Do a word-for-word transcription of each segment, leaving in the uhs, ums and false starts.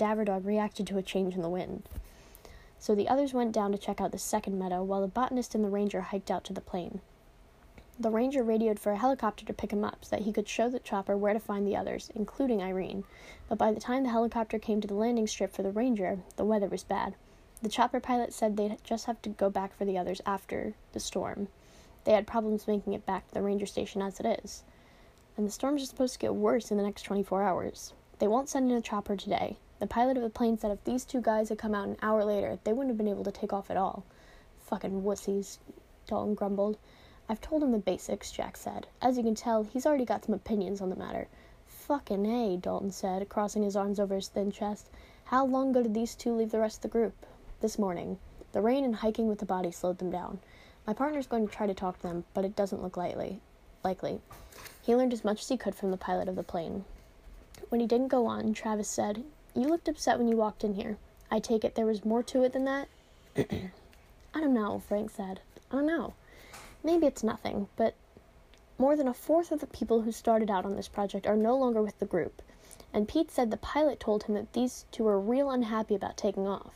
cadaver dog reacted to a change in the wind. So the others went down to check out the second meadow, while the botanist and the ranger hiked out to the plain. The ranger radioed for a helicopter to pick him up so that he could show the chopper where to find the others, including Irene, but by the time the helicopter came to the landing strip for the ranger, the weather was bad. The chopper pilot said they'd just have to go back for the others after the storm. They had problems making it back to the ranger station as it is. And the storms are supposed to get worse in the next twenty-four hours. They won't send in a chopper today. The pilot of the plane said if these two guys had come out an hour later, they wouldn't have been able to take off at all. Fucking wussies, Dalton grumbled. I've told him the basics, Jack said. As you can tell, he's already got some opinions on the matter. Fucking A, Dalton said, crossing his arms over his thin chest. How long ago did these two leave the rest of the group? This morning. The rain and hiking with the body slowed them down. My partner's going to try to talk to them, but it doesn't look likely. Likely. He learned as much as he could from the pilot of the plane. When he didn't go on, Travis said, You looked upset when you walked in here. I take it there was more to it than that? I don't know, Frank said. I don't know. Maybe it's nothing, but more than a fourth of the people who started out on this project are no longer with the group, and Pete said the pilot told him that these two were real unhappy about taking off.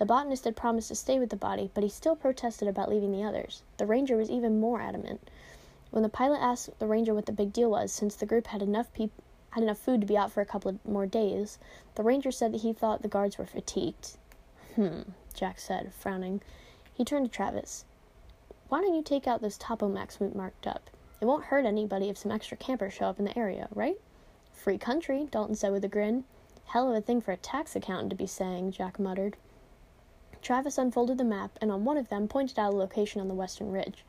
The botanist had promised to stay with the body, but he still protested about leaving the others. The ranger was even more adamant. When the pilot asked the ranger what the big deal was, since the group had enough pe- had enough food to be out for a couple of more days, the ranger said that he thought the guards were fatigued. Hmm, Jack said, frowning. He turned to Travis. Why don't you take out those topo max we marked up? It won't hurt anybody if some extra campers show up in the area, right? Free country, Dalton said with a grin. Hell of a thing for a tax accountant to be saying, Jack muttered. Travis unfolded the map, and on one of them pointed out a location on the western ridge.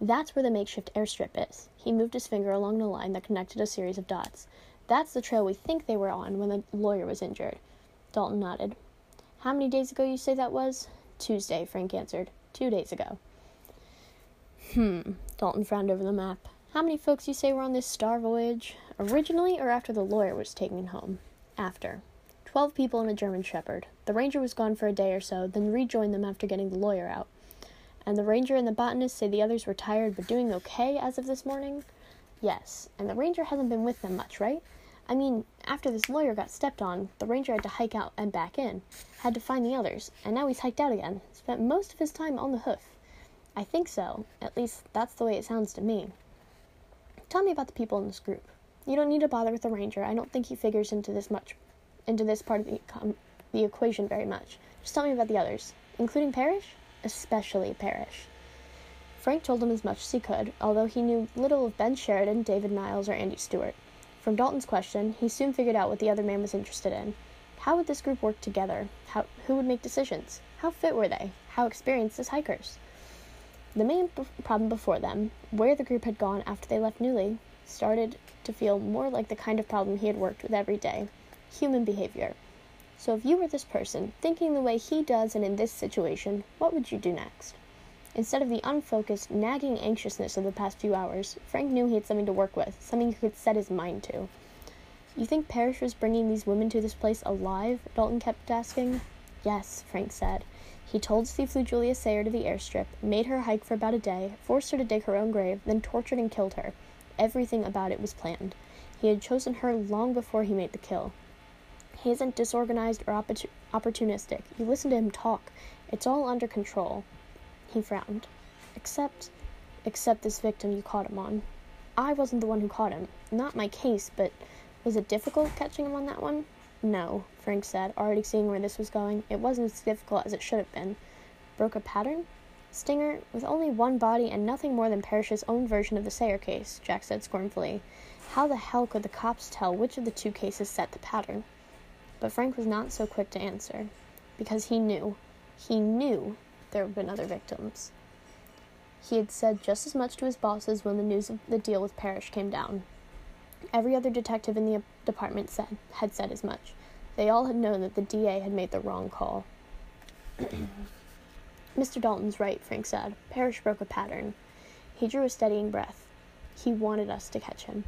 That's where the makeshift airstrip is. He moved his finger along the line that connected a series of dots. That's the trail we think they were on when the lawyer was injured. Dalton nodded. How many days ago you say that was? Tuesday, Frank answered. Two days ago. Hmm. Dalton frowned over the map. How many folks you say were on this star voyage? Originally or after the lawyer was taken home? After. Twelve people and a German shepherd. The ranger was gone for a day or so, then rejoined them after getting the lawyer out. And the ranger and the botanist say the others were tired but doing okay as of this morning? Yes, and the ranger hasn't been with them much, right? I mean, after this lawyer got stepped on, the ranger had to hike out and back in, had to find the others, and now he's hiked out again, spent most of his time on the hoof. I think so, at least that's the way it sounds to me. Tell me about the people in this group. You don't need to bother with the ranger, I don't think he figures into this much. into this part of the, um, the equation very much. Just tell me about the others, including Parrish? Especially Parrish. Frank told him as much as he could, although he knew little of Ben Sheridan, David Niles, or Andy Stewart. From Dalton's question, he soon figured out what the other man was interested in. How would this group work together? How, who would make decisions? How fit were they? How experienced as hikers? The main b- problem before them, where the group had gone after they left Newley, started to feel more like the kind of problem he had worked with every day. Human behavior. So if you were this person, thinking the way he does and in this situation, what would you do next? Instead of the unfocused, nagging anxiousness of the past few hours, Frank knew he had something to work with, something he could set his mind to. You think Parrish was bringing these women to this place alive? Dalton kept asking. Yes, Frank said. He told us he flew Julia Sayre to the airstrip, made her hike for about a day, forced her to dig her own grave, then tortured and killed her. Everything about it was planned. He had chosen her long before he made the kill. He isn't disorganized or opportunistic. You listen to him talk. It's all under control. He frowned. Except, except this victim you caught him on. I wasn't the one who caught him. Not my case, but was it difficult catching him on that one? No, Frank said, already seeing where this was going. It wasn't as difficult as it should have been. Broke a pattern? Stinger, with only one body and nothing more than Parrish's own version of the Sayre case, Jack said scornfully. How the hell could the cops tell which of the two cases set the pattern? But Frank was not so quick to answer, because he knew, he knew there had been other victims. He had said just as much to his bosses when the news of the deal with Parrish came down. Every other detective in the department said, had said as much. They all had known that the D A had made the wrong call. Mister Dalton's right, Frank said. Parrish broke a pattern. He drew a steadying breath. He wanted us to catch him.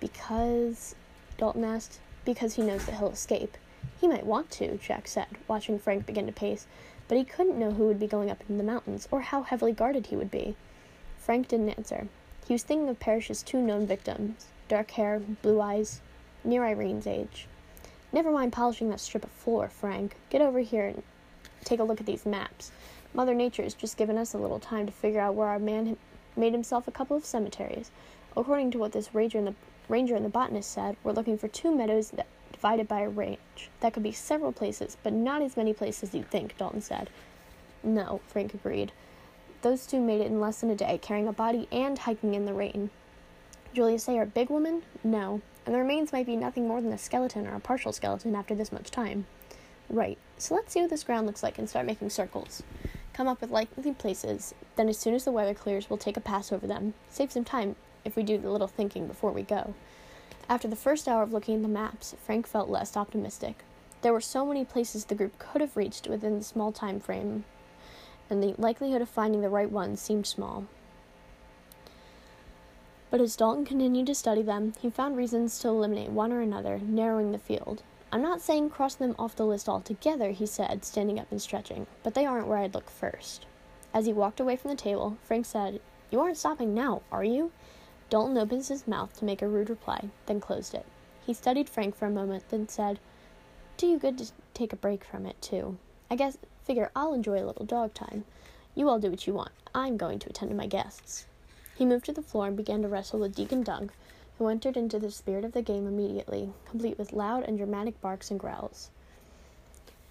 Because, Dalton asked, because he knows that he'll escape. He might want to, Jack said, watching Frank begin to pace, but he couldn't know who would be going up into the mountains, or how heavily guarded he would be. Frank didn't answer. He was thinking of Parrish's two known victims, dark hair, blue eyes, near Irene's age. Never mind polishing that strip of floor, Frank. Get over here and take a look at these maps. Mother Nature has just given us a little time to figure out where our man made himself a couple of cemeteries. According to what this ranger and the ranger and the botanist said, we're looking for two meadows that divided by a range. That could be several places, but not as many places you'd think, Dalton said. No, Frank agreed. Those two made it in less than a day, carrying a body and hiking in the rain. Julia Sayre, a big woman? No. And the remains might be nothing more than a skeleton or a partial skeleton after this much time. Right. So let's see what this ground looks like and start making circles. Come up with likely places. Then as soon as the weather clears, we'll take a pass over them. Save some time if we do a little thinking before we go. After the first hour of looking at the maps, Frank felt less optimistic. There were so many places the group could have reached within the small time frame, and the likelihood of finding the right one seemed small. But as Dalton continued to study them, he found reasons to eliminate one or another, narrowing the field. I'm not saying cross them off the list altogether, he said, standing up and stretching, but they aren't where I'd look first. As he walked away from the table, Frank said, You aren't stopping now, are you? Dalton opened his mouth to make a rude reply, then closed it. He studied Frank for a moment, then said, Do you good to take a break from it, too. I guess, figure I'll enjoy a little dog time. You all do what you want. I'm going to attend to my guests. He moved to the floor and began to wrestle with Deacon Dunk, who entered into the spirit of the game immediately, complete with loud and dramatic barks and growls.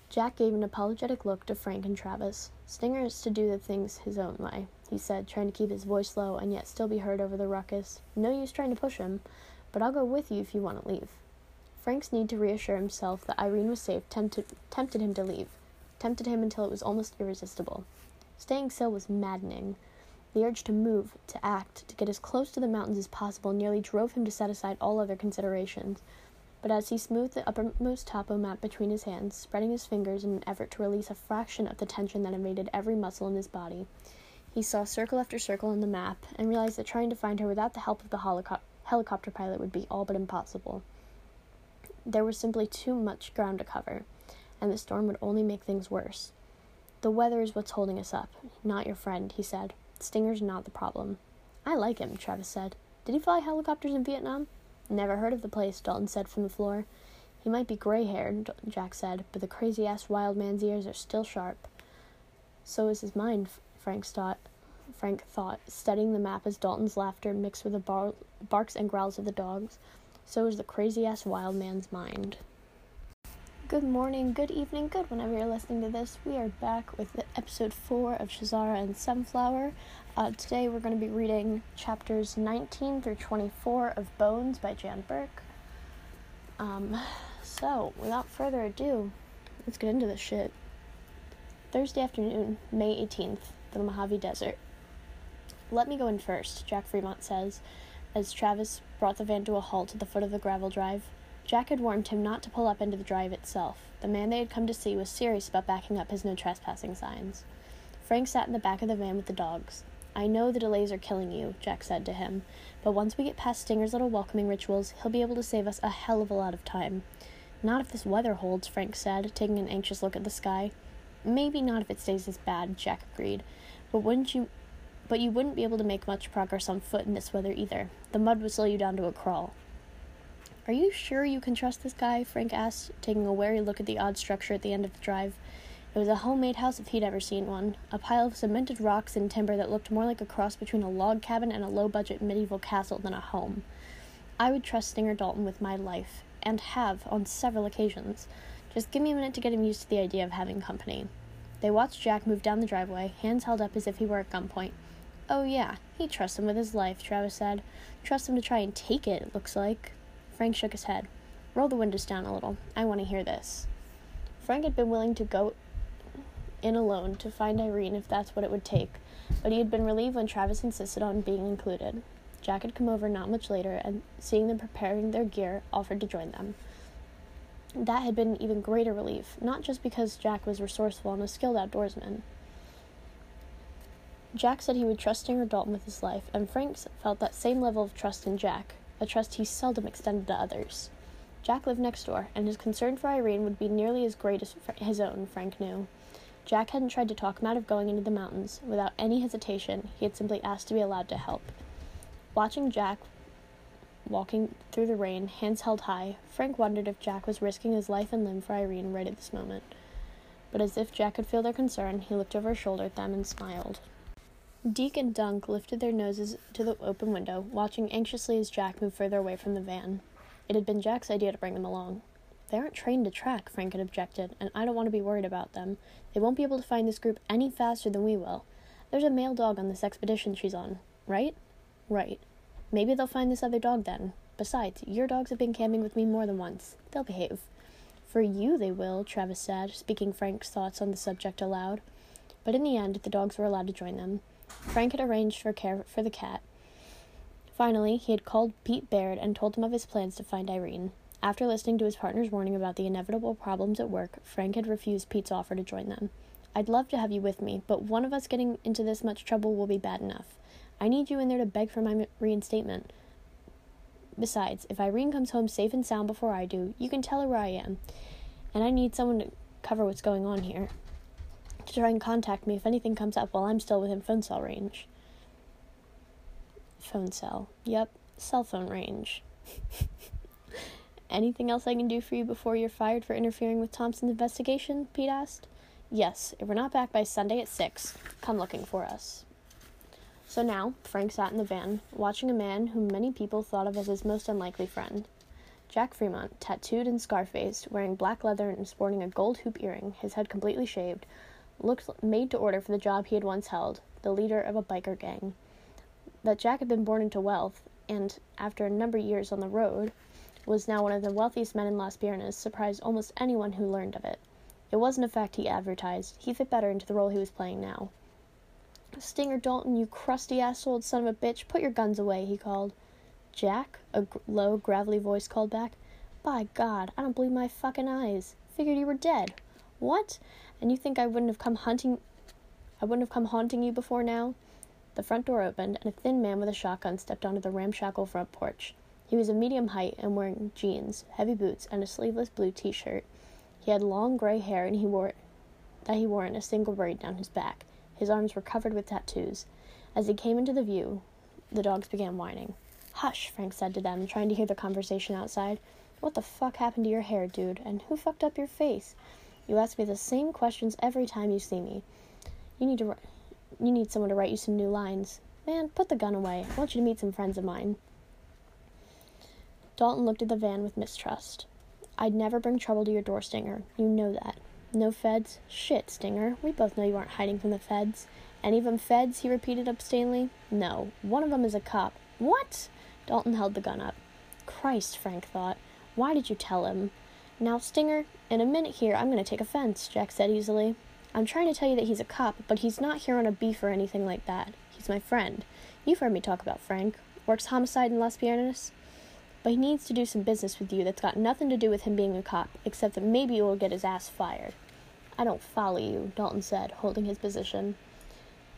Jack gave an apologetic look to Frank and Travis. Stinger is to do the things his own way, he said, trying to keep his voice low and yet still be heard over the ruckus. No use trying to push him, but I'll go with you if you want to leave. Frank's need to reassure himself that Irene was safe tempted, tempted him to leave, tempted him until it was almost irresistible. Staying so was maddening. The urge to move, to act, to get as close to the mountains as possible nearly drove him to set aside all other considerations. But as he smoothed the uppermost topo map between his hands, spreading his fingers in an effort to release a fraction of the tension that invaded every muscle in his body, he saw circle after circle on the map and realized that trying to find her without the help of the holoco- helicopter pilot would be all but impossible. There was simply too much ground to cover, and the storm would only make things worse. The weather is what's holding us up, not your friend, he said. Stinger's not the problem. I like him, Travis said. Did he fly helicopters in Vietnam? Never heard of the place, Dalton said from the floor. He might be gray-haired, Jack said, but the crazy-ass wild man's ears are still sharp. So is his mind, Frank thought, Frank thought, studying the map as Dalton's laughter mixed with the bar- barks and growls of the dogs. So is the crazy-ass wild man's mind. Good morning, good evening, good whenever you're listening to this. We are back with episode four of Shazara and Sunflower. Uh, today we're going to be reading chapters nineteen through twenty-four of Bones by Jan Burke. Um, so, without further ado, let's get into this shit. Thursday afternoon, May eighteenth, the Mojave Desert. Let me go in first, Jack Fremont says, as Travis brought the van to a halt at the foot of the gravel drive. Jack had warned him not to pull up into the drive itself. The man they had come to see was serious about backing up his no trespassing signs. Frank sat in the back of the van with the dogs. I know the delays are killing you, Jack said to him, but once we get past Stinger's little welcoming rituals, he'll be able to save us a hell of a lot of time. Not if this weather holds, Frank said, taking an anxious look at the sky. Maybe not if it stays as bad, Jack agreed, but wouldn't you, but you wouldn't be able to make much progress on foot in this weather either. The mud would slow you down to a crawl. Are you sure you can trust this guy? Frank asked, taking a wary look at the odd structure at the end of the drive. It was a homemade house if he'd ever seen one, a pile of cemented rocks and timber that looked more like a cross between a log cabin and a low-budget medieval castle than a home. I would trust Stinger Dalton with my life, and have, on several occasions. Just give me a minute to get him used to the idea of having company. They watched Jack move down the driveway, hands held up as if he were at gunpoint. Oh yeah, he trusts him with his life, Travis said. Trust him to try and take it, it looks like. Frank shook his head. Roll the windows down a little. I want to hear this. Frank had been willing to go in alone to find Irene if that's what it would take, but he had been relieved when Travis insisted on being included. Jack had come over not much later and, seeing them preparing their gear, offered to join them. That had been an even greater relief, not just because Jack was resourceful and a skilled outdoorsman. Jack said he would trust Stinger Dalton with his life, and Frank felt that same level of trust in Jack, a trust he seldom extended to others. Jack lived next door, and his concern for Irene would be nearly as great as his own, Frank knew. Jack hadn't tried to talk him out of going into the mountains. Without any hesitation, he had simply asked to be allowed to help. Watching Jack walking through the rain, hands held high, Frank wondered if Jack was risking his life and limb for Irene right at this moment. But as if Jack could feel their concern, he looked over his shoulder at them and smiled. Deacon Dunk lifted their noses to the open window, watching anxiously as Jack moved further away from the van. It had been Jack's idea to bring them along. They aren't trained to track, Frank had objected, and I don't want to be worried about them. They won't be able to find this group any faster than we will. There's a male dog on this expedition she's on, right? Right. Maybe they'll find this other dog then. Besides, your dogs have been camping with me more than once. They'll behave. For you they will, Travis said, speaking Frank's thoughts on the subject aloud. But in the end, the dogs were allowed to join them. Frank had arranged for care for the cat. Finally, he had called Pete Baird and told him of his plans to find Irene. After listening to his partner's warning about the inevitable problems at work, Frank had refused Pete's offer to join them. I'd love to have you with me, but one of us getting into this much trouble will be bad enough. I need you in there to beg for my reinstatement. Besides, if Irene comes home safe and sound before I do, you can tell her where I am, and I need someone to cover what's going on here, to try and contact me if anything comes up while I'm still within phone cell range. Phone cell. Yep, cell phone range. Anything else I can do for you before you're fired for interfering with Thompson's investigation? Pete asked. Yes, if we're not back by Sunday at six, come looking for us. So now, Frank sat in the van, watching a man whom many people thought of as his most unlikely friend. Jack Fremont, tattooed and scar-faced, wearing black leather and sporting a gold hoop earring, his head completely shaved, looked made to order for the job he had once held, the leader of a biker gang. That Jack had been born into wealth, and, after a number of years on the road, was now one of the wealthiest men in Las Piernas, surprised almost anyone who learned of it. It wasn't a fact he advertised. He fit better into the role he was playing now. Stinger Dalton, you crusty ass old son of a bitch, put your guns away, he called. Jack, a g- low, gravelly voice called back. By God, I don't believe my fucking eyes. Figured you were dead. What? And you think I wouldn't have come hunting... I wouldn't have come haunting you before now? The front door opened, and a thin man with a shotgun stepped onto the ramshackle front porch. He was of medium height and wearing jeans, heavy boots, and a sleeveless blue t-shirt. He had long gray hair and he wore that he wore in a single braid down his back. His arms were covered with tattoos. As he came into the view, the dogs began whining. Hush, Frank said to them, trying to hear the conversation outside. What the fuck happened to your hair, dude? And who fucked up your face? You ask me the same questions every time you see me. You need to, you need someone to write you some new lines. Man, put the gun away. I want you to meet some friends of mine. Dalton looked at the van with mistrust. I'd never bring trouble to your door, Stinger. You know that. No feds? Shit, Stinger. We both know you aren't hiding from the feds. Any of them feds? He repeated abstainingly. No. One of them is a cop. What? Dalton held the gun up. Christ, Frank thought. Why did you tell him? Now, Stinger, in a minute here, I'm going to take offense, Jack said easily. I'm trying to tell you that he's a cop, but he's not here on a beef or anything like that. He's my friend. You've heard me talk about Frank. Works homicide in Las Piernas. But he needs to do some business with you that's got nothing to do with him being a cop, except that maybe you'll get his ass fired. I don't follow you, Dalton said, holding his position.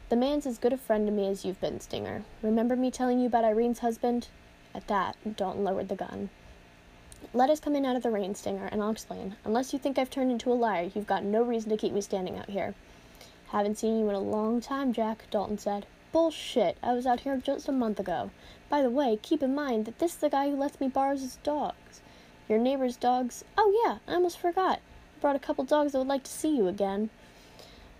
The man's as good a friend to me as you've been, Stinger. Remember me telling you about Irene's husband? At that, Dalton lowered the gun. Let us come in out of the rain, Stinger, and I'll explain. Unless you think I've turned into a liar, you've got no reason to keep me standing out here. Haven't seen you in a long time, Jack, Dalton said. Bullshit. I was out here just a month ago. By the way, keep in mind that this is the guy who lets me borrow his dogs. Your neighbor's dogs. Oh, yeah, I almost forgot. I brought a couple dogs that would like to see you again.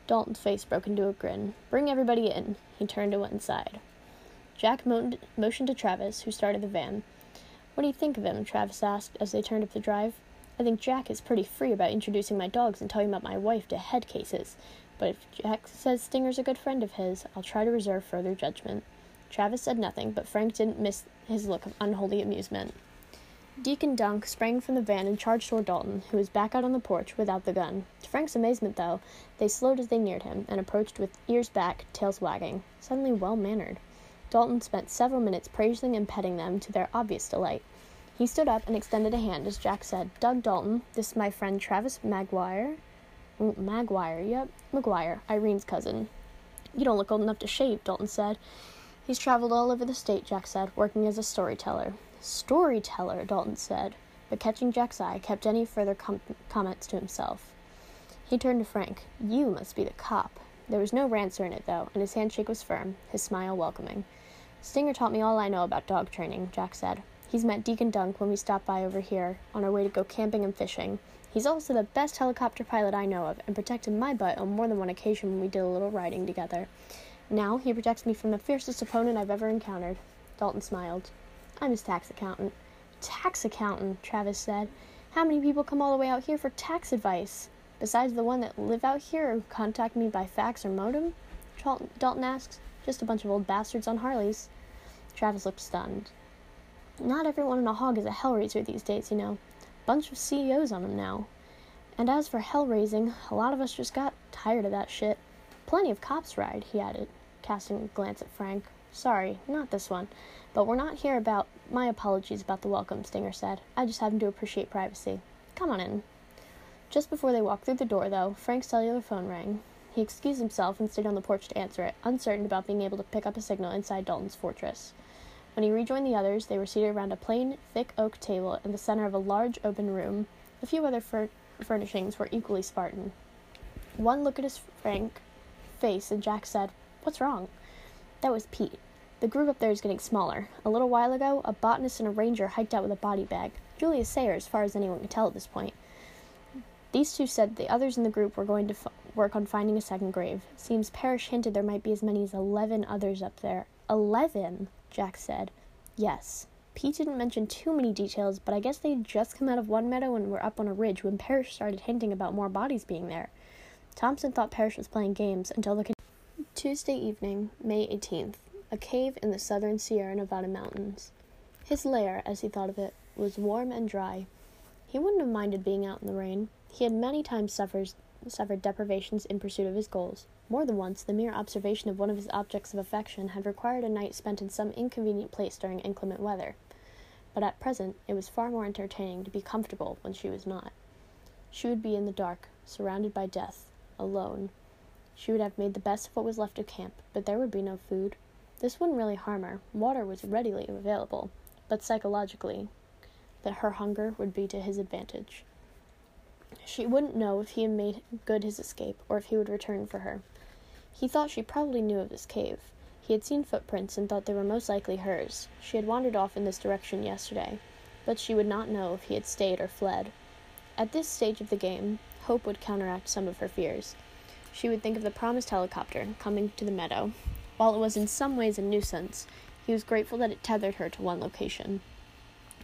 Dalton's face broke into a grin. Bring everybody in. He turned to one side. Jack mo- motioned to Travis, who started the van. What do you think of him? Travis asked as they turned up the drive. I think Jack is pretty free about introducing my dogs and telling about my wife to head cases. But if Jack says Stinger's a good friend of his, I'll try to reserve further judgment. Travis said nothing, but Frank didn't miss his look of unholy amusement. Deacon Dunk sprang from the van and charged toward Dalton, who was back out on the porch without the gun. To Frank's amazement, though, they slowed as they neared him and approached with ears back, tails wagging, suddenly well-mannered. Dalton spent several minutes praising and petting them to their obvious delight. He stood up and extended a hand as Jack said, Doug Dalton, this is my friend Travis Maguire. Maguire, yep. Maguire, Irene's cousin. You don't look old enough to shave, Dalton said. He's traveled all over the state, Jack said, working as a storyteller. Storyteller, Dalton said, but catching Jack's eye, kept any further com- comments to himself. He turned to Frank. You must be the cop. There was no rancor in it, though, and his handshake was firm, his smile welcoming. Stinger taught me all I know about dog training, Jack said. He's met Deacon Dunk when we stopped by over here, on our way to go camping and fishing. He's also the best helicopter pilot I know of, and protected my butt on more than one occasion when we did a little riding together. Now, he protects me from the fiercest opponent I've ever encountered. Dalton smiled. I'm his tax accountant. Tax accountant, Travis said. How many people come all the way out here for tax advice? Besides the one that live out here or contact me by fax or modem? Dalton asks. Just a bunch of old bastards on Harleys. Travis looked stunned. Not everyone in a hog is a hellraiser these days, you know. Bunch of C E Os on them now. And as for hell-raising, a lot of us just got tired of that shit. Plenty of cops ride, he added, casting a glance at Frank. Sorry, not this one. But we're not here about... My apologies about the welcome, Stinger said. I just happen to appreciate privacy. Come on in. Just before they walked through the door, though, Frank's cellular phone rang. He excused himself and stayed on the porch to answer it, uncertain about being able to pick up a signal inside Dalton's fortress. When he rejoined the others, they were seated around a plain, thick oak table in the center of a large open room. A few other fur- furnishings were equally Spartan. One look at his Frank face, and Jack said, "What's wrong?" That was Pete. The group up there is getting smaller. A little while ago, a botanist and a ranger hiked out with a body bag. Julia Sayre, as far as anyone can tell at this point. These two said the others in the group were going to f- work on finding a second grave. It seems Parrish hinted there might be as many as eleven others up there. Eleven? Jack said. Yes. Pete didn't mention too many details, but I guess they'd just come out of one meadow and were up on a ridge when Parrish started hinting about more bodies being there. Thompson thought Parrish was playing games until the... Con- Tuesday evening, May eighteenth. A cave in the southern Sierra Nevada mountains. His lair, as he thought of it, was warm and dry. He wouldn't have minded being out in the rain. He had many times suffers, suffered deprivations in pursuit of his goals. More than once, the mere observation of one of his objects of affection had required a night spent in some inconvenient place during inclement weather. But at present, it was far more entertaining to be comfortable when she was not. She would be in the dark, surrounded by death, alone. She would have made the best of what was left of camp, but there would be no food. This wouldn't really harm her. Water was readily available, but psychologically, that her hunger would be to his advantage. She wouldn't know if he had made good his escape, or if he would return for her. He thought she probably knew of this cave. He had seen footprints and thought they were most likely hers. She had wandered off in this direction yesterday, but she would not know if he had stayed or fled. At this stage of the game, hope would counteract some of her fears. She would think of the promised helicopter coming to the meadow. While it was in some ways a nuisance, he was grateful that it tethered her to one location.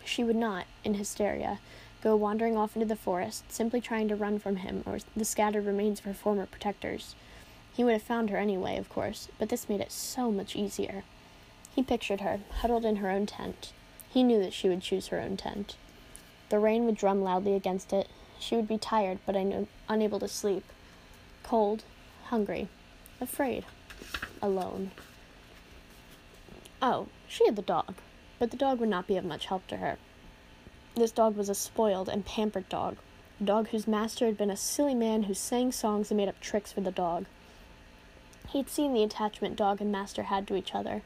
She would not, in hysteria, go wandering off into the forest, simply trying to run from him or the scattered remains of her former protectors. He would have found her anyway, of course, but this made it so much easier. He pictured her, huddled in her own tent. He knew that she would choose her own tent. The rain would drum loudly against it. She would be tired, but unable to sleep. Cold, hungry, afraid, alone. Oh, she had the dog, but the dog would not be of much help to her. This dog was a spoiled and pampered dog, a dog whose master had been a silly man who sang songs and made up tricks for the dog. He'd seen the attachment dog and master had to each other,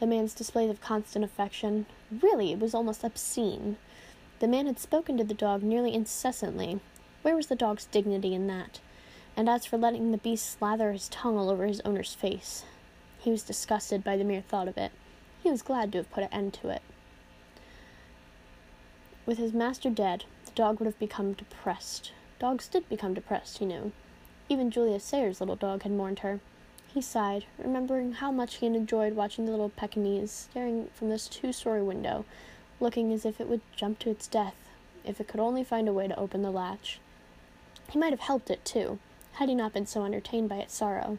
the man's displays of constant affection. Really, it was almost obscene. The man had spoken to the dog nearly incessantly. Where was the dog's dignity in that? And as for letting the beast slather his tongue all over his owner's face, he was disgusted by the mere thought of it. He was glad to have put an end to it. With his master dead, the dog would have become depressed. Dogs did become depressed, he knew. Even Julia Sayre's little dog had mourned her. He sighed, remembering how much he had enjoyed watching the little Pekingese staring from this two-story window, looking as if it would jump to its death, if it could only find a way to open the latch. He might have helped it, too, had he not been so entertained by its sorrow.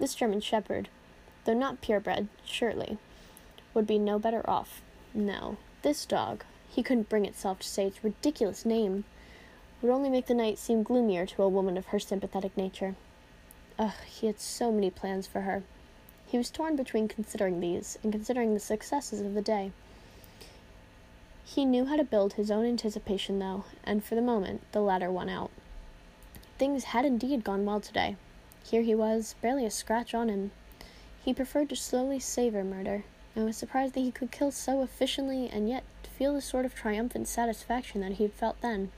This German shepherd, though not purebred, surely, would be no better off. No, this dog... He couldn't bring itself to say its ridiculous name. It would only make the night seem gloomier to a woman of her sympathetic nature. Ugh, he had so many plans for her. He was torn between considering these and considering the successes of the day. He knew how to build his own anticipation, though, and for the moment, the latter won out. Things had indeed gone well today. Here he was, barely a scratch on him. He preferred to slowly savor murder, and was surprised that he could kill so efficiently and yet feel the sort of triumphant satisfaction that he had felt then.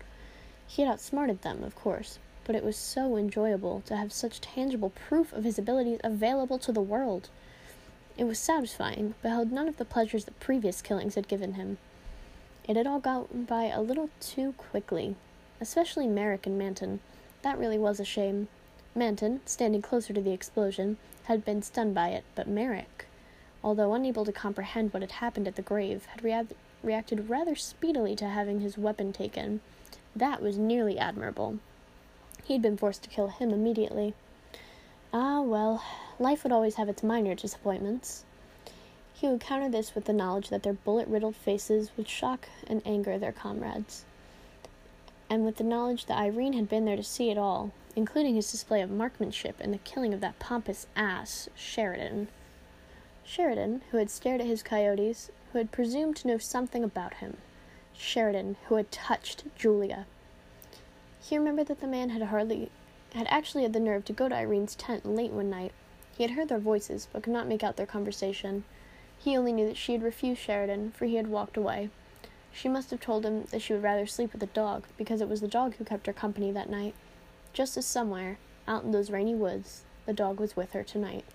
He had outsmarted them, of course, but it was so enjoyable to have such tangible proof of his abilities available to the world. It was satisfying, but held none of the pleasures that previous killings had given him. It had all gotten by a little too quickly, especially Merrick and Manton. That really was a shame. Manton, standing closer to the explosion, had been stunned by it, but Merrick, although unable to comprehend what had happened at the grave, had rea- reacted rather speedily to having his weapon taken. That was nearly admirable. He'd been forced to kill him immediately. Ah, well, life would always have its minor disappointments. He would counter this with the knowledge that their bullet-riddled faces would shock and anger their comrades, and with the knowledge that Irene had been there to see it all, including his display of marksmanship and the killing of that pompous ass, Sheridan. Sheridan, who had stared at his coyotes, who had presumed to know something about him. Sheridan, who had touched Julia. He remembered that the man had hardly, had actually had the nerve to go to Irene's tent late one night. He had heard their voices, but could not make out their conversation. He only knew that she had refused Sheridan, for he had walked away. She must have told him that she would rather sleep with a dog, because it was the dog who kept her company that night. Just as somewhere, out in those rainy woods, the dog was with her tonight.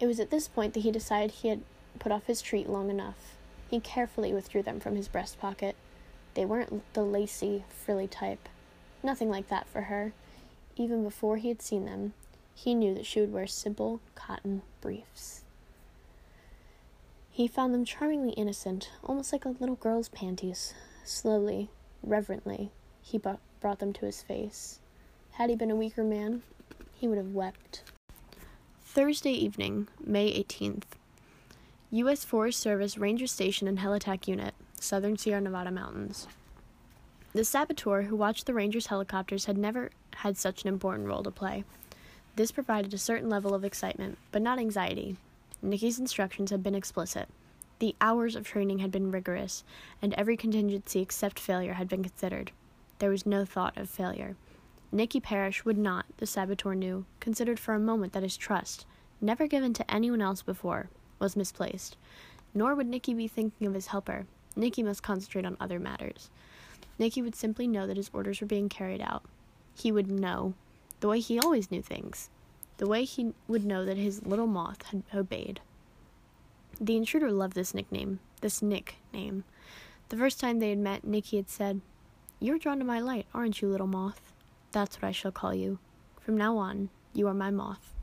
It was at this point that he decided he had put off his treat long enough. He carefully withdrew them from his breast pocket. They weren't the lacy, frilly type. Nothing like that for her. Even before he had seen them, he knew that she would wear simple cotton briefs. He found them charmingly innocent, almost like a little girl's panties. Slowly, reverently, he bu- brought them to his face. Had he been a weaker man, he would have wept. Thursday evening, May eighteenth. U S Forest Service Ranger Station and Helitack Unit, Southern Sierra Nevada Mountains. The saboteur who watched the Rangers' helicopters had never had such an important role to play. This provided a certain level of excitement, but not anxiety. Nikki's instructions had been explicit. The hours of training had been rigorous, and every contingency except failure had been considered. There was no thought of failure. Nicky Parrish would not, the saboteur knew, considered for a moment that his trust, never given to anyone else before, was misplaced. Nor would Nicky be thinking of his helper. Nicky must concentrate on other matters. Nicky would simply know that his orders were being carried out. He would know, the way he always knew things. The way he would know that his little moth had obeyed. The intruder loved this nickname, this nickname. The first time they had met, Nicky had said, "You're drawn to my light, aren't you, little moth? That's what I shall call you. From now on, you are my moth."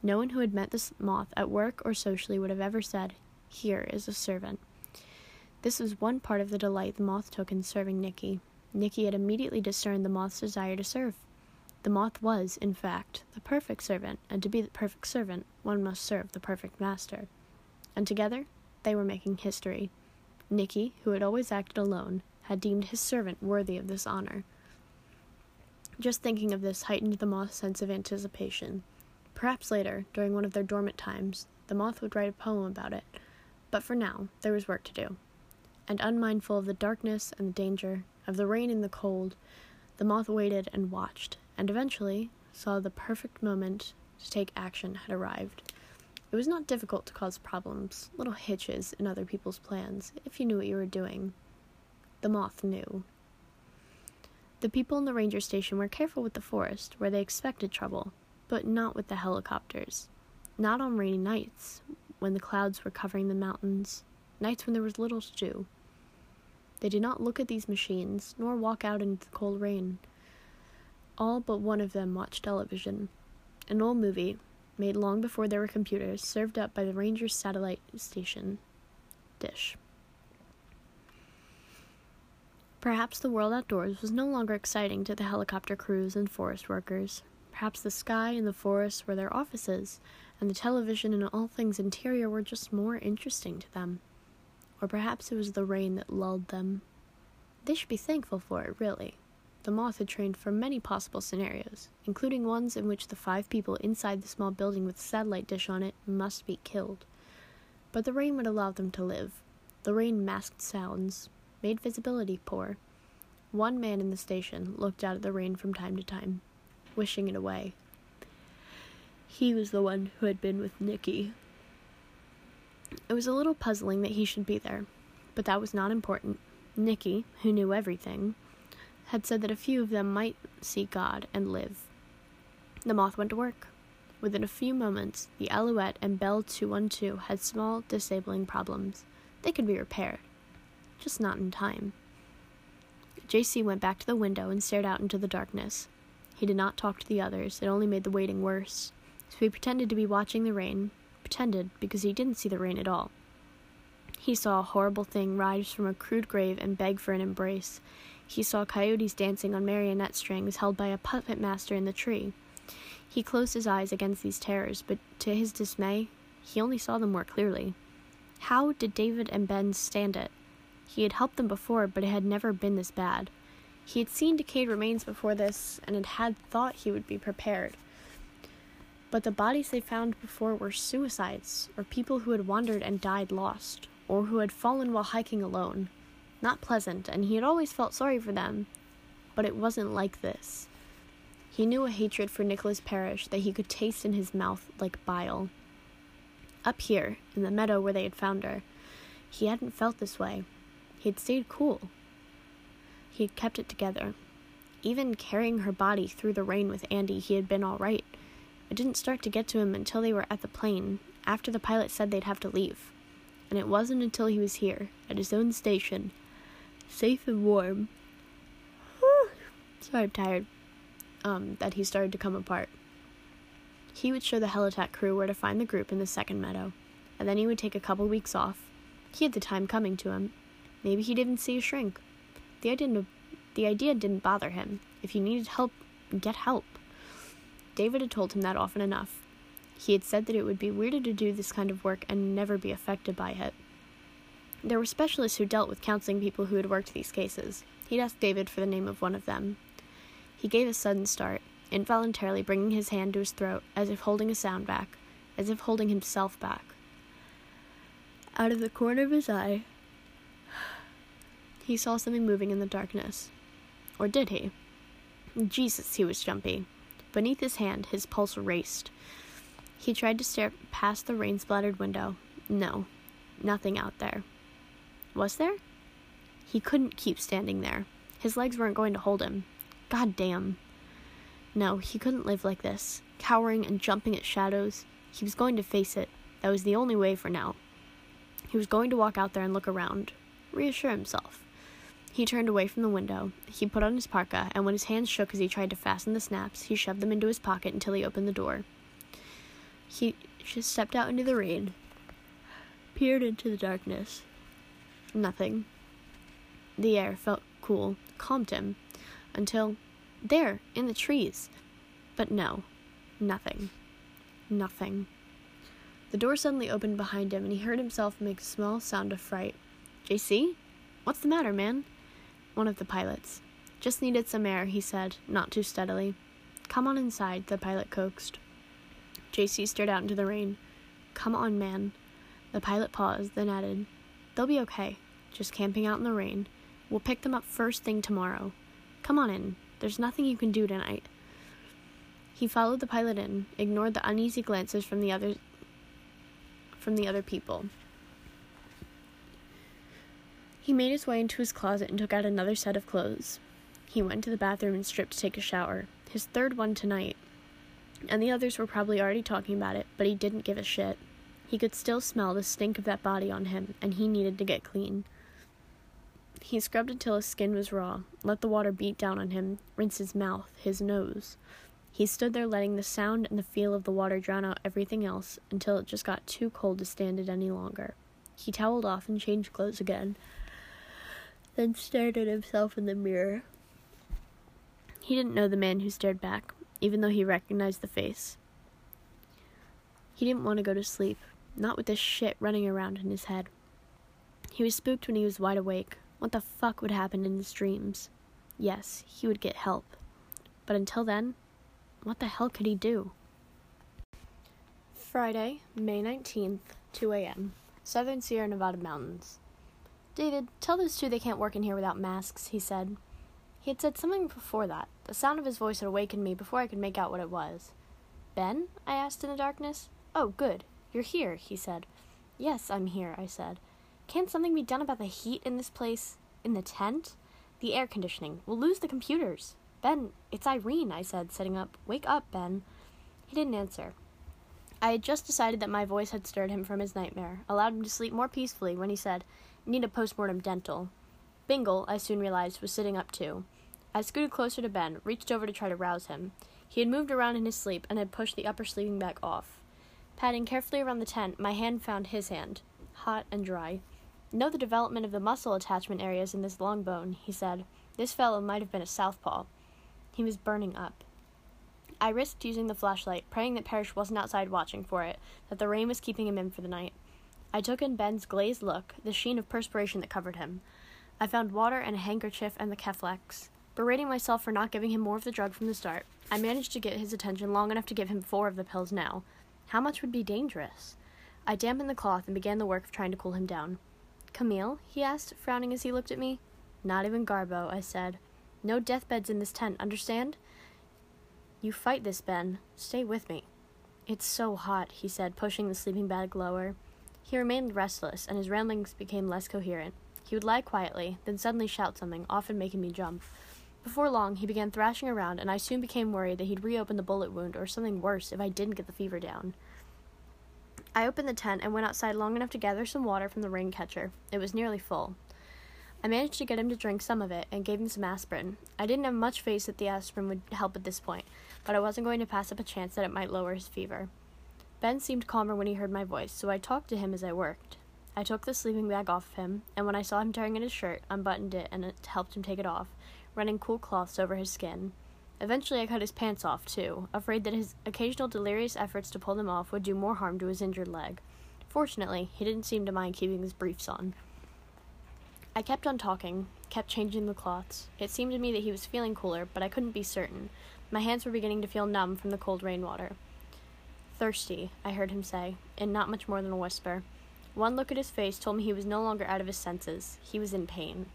No one who had met this moth at work or socially would have ever said, "Here is a servant." This was one part of the delight the moth took in serving Nicky. Nicky had immediately discerned the moth's desire to serve. The moth was, in fact, the perfect servant, and to be the perfect servant, one must serve the perfect master. And together, they were making history. Nicky, who had always acted alone, had deemed his servant worthy of this honor. Just thinking of this heightened the moth's sense of anticipation. Perhaps later, during one of their dormant times, the moth would write a poem about it, but for now, there was work to do. And unmindful of the darkness and the danger, of the rain and the cold, the moth waited and watched, and eventually saw the perfect moment to take action had arrived. It was not difficult to cause problems, little hitches in other people's plans, if you knew what you were doing. The moth knew. The people in the ranger station were careful with the forest, where they expected trouble, but not with the helicopters. Not on rainy nights, when the clouds were covering the mountains, nights when there was little to do. They did not look at these machines, nor walk out into the cold rain. All but one of them watched television. An old movie, made long before there were computers, served up by the Rangers' satellite station dish. Perhaps the world outdoors was no longer exciting to the helicopter crews and forest workers. Perhaps the sky and the forest were their offices, and the television and all things interior were just more interesting to them. Or perhaps it was the rain that lulled them. They should be thankful for it, really. The moth had trained for many possible scenarios, including ones in which the five people inside the small building with the satellite dish on it must be killed. But the rain would allow them to live. The rain masked sounds, made visibility poor. One man in the station looked out at the rain from time to time, wishing it away. He was the one who had been with Nicky. It was a little puzzling that he should be there, but that was not important. Nicky, who knew everything, had said that a few of them might see God and live. The moth went to work. Within a few moments, the Alouette and Bell two twelve had small, disabling problems. They could be repaired, just not in time. J C went back to the window and stared out into the darkness. He did not talk to the others. It only made the waiting worse. So he pretended to be watching the rain. Pretended, because he didn't see the rain at all. He saw a horrible thing rise from a crude grave and beg for an embrace. He saw coyotes dancing on marionette strings held by a puppet master in the tree. He closed his eyes against these terrors, but to his dismay, he only saw them more clearly. How did David and Ben stand it? He had helped them before, but it had never been this bad. He had seen decayed remains before this, and had had thought he would be prepared. But the bodies they found before were suicides, or people who had wandered and died lost, or who had fallen while hiking alone. Not pleasant, and he had always felt sorry for them, but it wasn't like this. He knew a hatred for Nicholas Parrish that he could taste in his mouth like bile. Up here, in the meadow where they had found her, he hadn't felt this way. He had stayed cool. He had kept it together. Even carrying her body through the rain with Andy, he had been all right. It didn't start to get to him until they were at the plane, after the pilot said they'd have to leave. And it wasn't until he was here, at his own station, safe and warm, sorry, I'm tired, um, that he started to come apart. He would show the Helitack crew where to find the group in the second meadow, and then he would take a couple weeks off. He had the time coming to him. Maybe he'd even see a shrink. The idea, the idea didn't bother him. If you needed help, get help. David had told him that often enough. He had said that it would be weirder to do this kind of work and never be affected by it. There were specialists who dealt with counseling people who had worked these cases. He'd asked David for the name of one of them. He gave a sudden start, involuntarily bringing his hand to his throat, as if holding a sound back, as if holding himself back. Out of the corner of his eye, he saw something moving in the darkness. Or did he? Jesus, he was jumpy. Beneath his hand, his pulse raced. He tried to stare past the rain-splattered window. No, nothing out there. Was there? He couldn't keep standing there. His legs weren't going to hold him. God damn. No, he couldn't live like this, cowering and jumping at shadows. He was going to face it. That was the only way for now. He was going to walk out there and look around, reassure himself. He turned away from the window. He put on his parka, and when his hands shook as he tried to fasten the snaps, he shoved them into his pocket until he opened the door. He just stepped out into the rain, peered into the darkness. Nothing. The air felt cool, calmed him, until, there, in the trees. But no, nothing. Nothing. The door suddenly opened behind him, and he heard himself make a small sound of fright. J C? What's the matter, man? One of the pilots. Just needed some air, he said, not too steadily. Come on inside, the pilot coaxed. J C stared out into the rain. Come on, man. The pilot paused, then added, They'll be okay. Just camping out in the rain. We'll pick them up first thing tomorrow. Come on in. There's nothing you can do tonight. He followed the pilot in, ignored the uneasy glances from the other, from the other people. He made his way into his closet and took out another set of clothes. He went to the bathroom and stripped to take a shower. His third one tonight. And the others were probably already talking about it, but he didn't give a shit. He could still smell the stink of that body on him, and he needed to get clean. He scrubbed until his skin was raw, let the water beat down on him, rinsed his mouth, his nose. He stood there letting the sound and the feel of the water drown out everything else, until it just got too cold to stand it any longer. He toweled off and changed clothes again, then stared at himself in the mirror. He didn't know the man who stared back, even though he recognized the face. He didn't want to go to sleep, not with this shit running around in his head. He was spooked when he was wide awake. What the fuck would happen in his dreams? Yes, he would get help. But until then, what the hell could he do? Friday, May nineteenth, two a.m., Southern Sierra Nevada Mountains. David, tell those two they can't work in here without masks, he said. He had said something before that. The sound of his voice had awakened me before I could make out what it was. Ben? I asked in the darkness. Oh, good. You're here, he said. Yes, I'm here, I said. Can't something be done about the heat in this place? In the tent? The air conditioning. We'll lose the computers. Ben, it's Irene, I said, sitting up. Wake up, Ben. He didn't answer. I had just decided that my voice had stirred him from his nightmare, allowed him to sleep more peacefully when he said, Need a postmortem dental. Bingle, I soon realized, was sitting up too. I scooted closer to Ben, reached over to try to rouse him. He had moved around in his sleep and had pushed the upper sleeping bag off. Padding carefully around the tent, my hand found his hand, hot and dry. Know the development of the muscle attachment areas in this long bone, he said. This fellow might have been a southpaw. He was burning up. I risked using the flashlight, praying that Parrish wasn't outside watching for it, that the rain was keeping him in for the night. I took in Ben's glazed look, the sheen of perspiration that covered him. I found water and a handkerchief and the Keflex. Berating myself for not giving him more of the drug from the start, I managed to get his attention long enough to give him four of the pills now. How much would be dangerous? I dampened the cloth and began the work of trying to cool him down. Camille? He asked, frowning as he looked at me. Not even Garbo, I said. No deathbeds in this tent, understand? You fight this, Ben. Stay with me. It's so hot, he said, pushing the sleeping bag lower. He remained restless, and his ramblings became less coherent. He would lie quietly, then suddenly shout something, often making me jump. Before long, he began thrashing around, and I soon became worried that he'd reopen the bullet wound or something worse if I didn't get the fever down. I opened the tent and went outside long enough to gather some water from the rain catcher. It was nearly full. I managed to get him to drink some of it and gave him some aspirin. I didn't have much faith that the aspirin would help at this point, but I wasn't going to pass up a chance that it might lower his fever. Ben seemed calmer when he heard my voice, so I talked to him as I worked. I took the sleeping bag off of him, and when I saw him tearing at his shirt, unbuttoned it and helped him take it off, running cool cloths over his skin. Eventually I cut his pants off, too, afraid that his occasional delirious efforts to pull them off would do more harm to his injured leg. Fortunately, he didn't seem to mind keeping his briefs on. I kept on talking, kept changing the cloths. It seemed to me that he was feeling cooler, but I couldn't be certain. My hands were beginning to feel numb from the cold rainwater. Thirsty, I heard him say, in not much more than a whisper. One look at his face told me he was no longer out of his senses. He was in pain.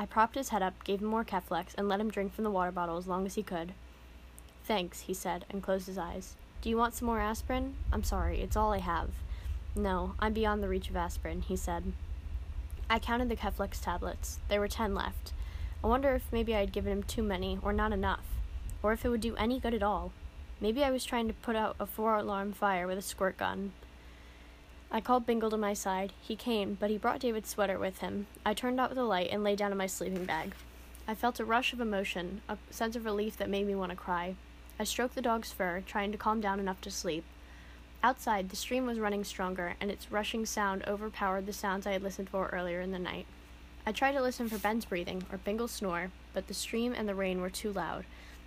I propped his head up, gave him more Keflex, and let him drink from the water bottle as long as he could. Thanks, he said, and closed his eyes. Do you want some more aspirin? I'm sorry, it's all I have. No, I'm beyond the reach of aspirin, he said. I counted the Keflex tablets. There were ten left. I wonder if maybe I had given him too many, or not enough, or if it would do any good at all. Maybe I was trying to put out a four-alarm fire with a squirt gun. I called Bingle to my side. He came, but he brought David's sweater with him. I turned out the light and lay down in my sleeping bag. I felt a rush of emotion, a sense of relief that made me want to cry. I stroked the dog's fur, trying to calm down enough to sleep. Outside, the stream was running stronger, and its rushing sound overpowered the sounds I had listened for earlier in the night. I tried to listen for Ben's breathing, or Bingle's snore, but the stream and the rain were too loud.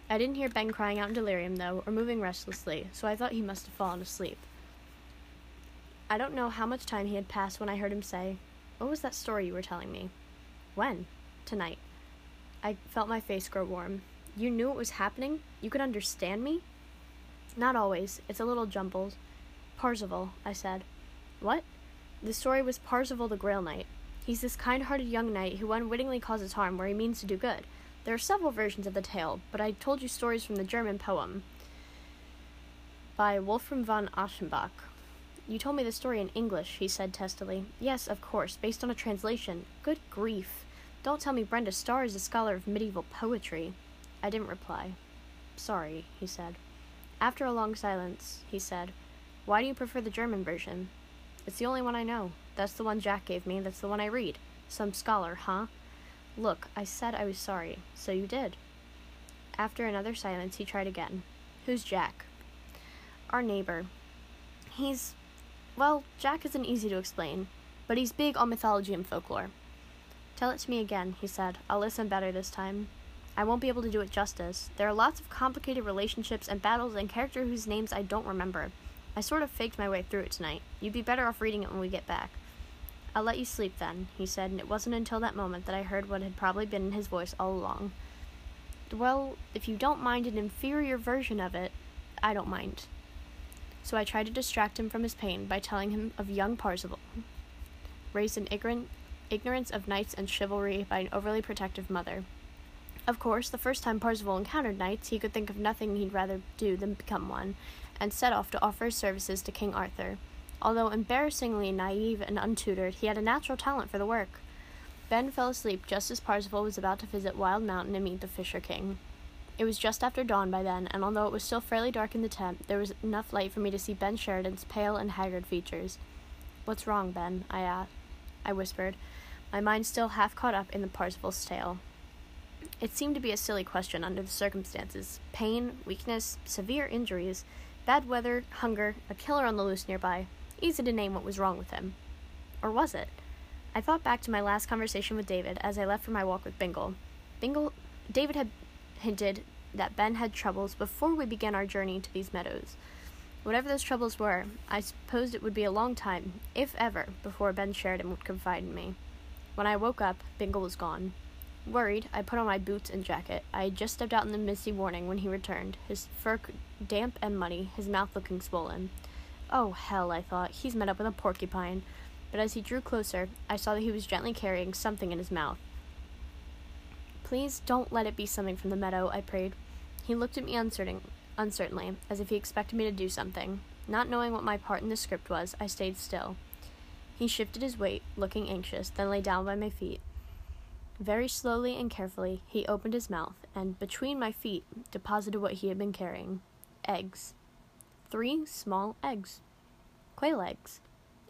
I didn't hear Ben crying out in delirium, though, or moving restlessly, so I thought he must have fallen asleep. I don't know how much time he had passed when I heard him say, "What was that story you were telling me?" "When?" "Tonight." I felt my face grow warm. "You knew what was happening? You could understand me?" "Not always. It's a little jumbled." "Parzival," I said. "What?" "The story was Parzival the Grail Knight. He's this kind-hearted young knight who unwittingly causes harm where he means to do good. There are several versions of the tale, but I told you stories from the German poem by Wolfram von Eschenbach." "You told me the story in English," he said testily. "Yes, of course, based on a translation. Good grief. Don't tell me Brenda Starr is a scholar of medieval poetry." I didn't reply. "Sorry," he said. After a long silence, he said, "Why do you prefer the German version?" "It's the only one I know. That's the one Jack gave me. That's the one I read. Some scholar, huh?" "Look, I said I was sorry. So you did." After another silence, he tried again. "Who's Jack?" "Our neighbor. He's... Well, Jack isn't easy to explain, but he's big on mythology and folklore." "Tell it to me again," he said. "I'll listen better this time." "I won't be able to do it justice. There are lots of complicated relationships and battles and characters whose names I don't remember. I sort of faked my way through it tonight. You'd be better off reading it when we get back." "I'll let you sleep then," he said, and it wasn't until that moment that I heard what had probably been in his voice all along. "Well, if you don't mind an inferior version of it, I don't mind." So I tried to distract him from his pain by telling him of young Parzival, raised in ignorant, ignorance of knights and chivalry by an overly protective mother. Of course, the first time Parzival encountered knights, he could think of nothing he'd rather do than become one, and set off to offer his services to King Arthur. Although embarrassingly naive and untutored, he had a natural talent for the work. Ben fell asleep just as Parzival was about to visit Wild Mountain and meet the Fisher King. It was just after dawn by then, and although it was still fairly dark in the tent, there was enough light for me to see Ben Sheridan's pale and haggard features. "What's wrong, Ben?" I asked. I whispered. my mind still half caught up in the Parzival's tale. It seemed to be a silly question under the circumstances. Pain, weakness, severe injuries, bad weather, hunger, a killer on the loose nearby. Easy to name what was wrong with him. Or was it? I thought back to my last conversation with David as I left for my walk with Bingle. Bingle, David had hinted that Ben had troubles before we began our journey to these meadows. Whatever those troubles were, I supposed it would be a long time, if ever, before Ben Sheridan would confide in me. When I woke up, Bingle was gone. Worried, I put on my boots and jacket. I had just stepped out in the misty morning when he returned, his fur damp and muddy, his mouth looking swollen. Oh, hell, I thought, he's met up with a porcupine. But as he drew closer, I saw that he was gently carrying something in his mouth. Please don't let it be something from the meadow, I prayed. He looked at me uncertain- uncertainly, as if he expected me to do something. Not knowing what my part in the script was, I stayed still. He shifted his weight, looking anxious, then lay down by my feet. Very slowly and carefully, he opened his mouth, and, between my feet, deposited what he had been carrying. Eggs. Three small eggs. Quail eggs.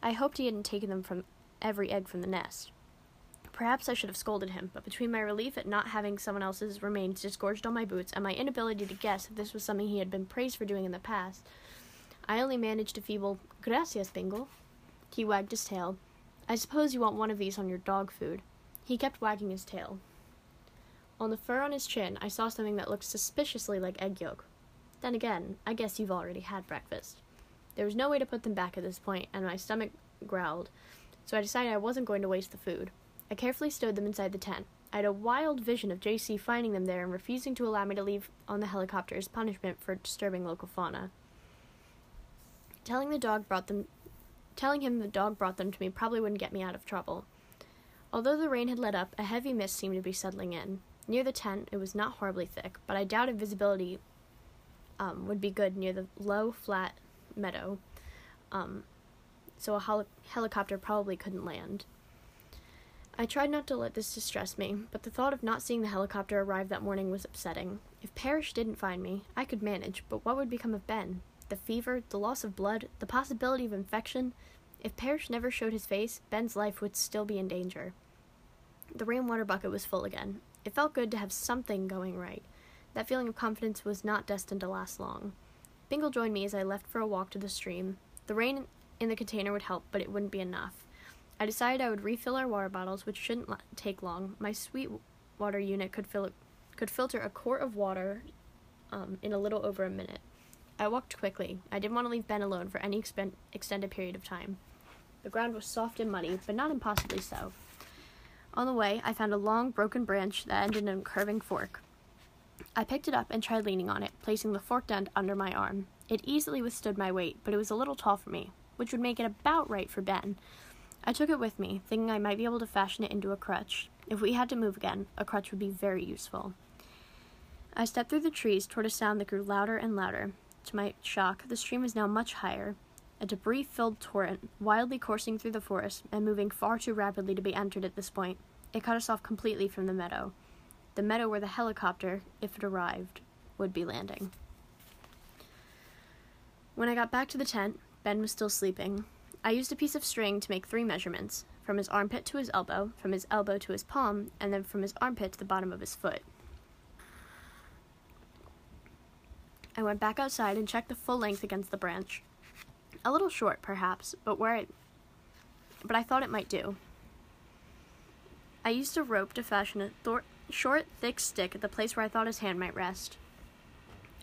I hoped he hadn't taken them from every egg from the nest. Perhaps I should have scolded him, but between my relief at not having someone else's remains disgorged on my boots and my inability to guess if this was something he had been praised for doing in the past, I only managed a feeble, "Gracias, Bingle." He wagged his tail. I suppose you want one of these on your dog food. He kept wagging his tail. On the fur on his chin, I saw something that looked suspiciously like egg yolk. Then again, I guess you've already had breakfast. There was no way to put them back at this point, and my stomach growled, so I decided I wasn't going to waste the food. I carefully stowed them inside the tent. I had a wild vision of J C finding them there and refusing to allow me to leave on the helicopter as punishment for disturbing local fauna. Telling the dog brought them, telling him the dog brought them to me probably wouldn't get me out of trouble. Although the rain had let up, a heavy mist seemed to be settling in. Near the tent, it was not horribly thick, but I doubted visibility um, would be good near the low, flat meadow, um, so a hol- helicopter probably couldn't land. I tried not to let this distress me, but the thought of not seeing the helicopter arrive that morning was upsetting. If Parrish didn't find me, I could manage, but what would become of Ben? The fever, the loss of blood, the possibility of infection. If Parrish never showed his face, Ben's life would still be in danger. The rainwater bucket was full again. It felt good to have something going right. That feeling of confidence was not destined to last long. Bingle joined me as I left for a walk to the stream. The rain in the container would help, but it wouldn't be enough. I decided I would refill our water bottles, which shouldn't la- take long. My sweet water unit could, fill- could filter a quart of water um, in a little over a minute. I walked quickly. I didn't want to leave Ben alone for any expen- extended period of time. The ground was soft and muddy, but not impossibly so. On the way, I found a long, broken branch that ended in a curving fork. I picked it up and tried leaning on it, placing the forked end under my arm. It easily withstood my weight, but it was a little tall for me, which would make it about right for Ben. I took it with me, thinking I might be able to fashion it into a crutch. If we had to move again, a crutch would be very useful. I stepped through the trees toward a sound that grew louder and louder. To my shock, the stream was now much higher. A debris-filled torrent, wildly coursing through the forest and moving far too rapidly to be entered at this point. It cut us off completely from the meadow. The meadow where the helicopter, if it arrived, would be landing. When I got back to the tent, Ben was still sleeping. I used a piece of string to make three measurements, from his armpit to his elbow, from his elbow to his palm, and then from his armpit to the bottom of his foot. I went back outside and checked the full length against the branch. A little short, perhaps, but where I, but I thought it might do. I used a rope to fashion a thor- short, thick stick at the place where I thought his hand might rest.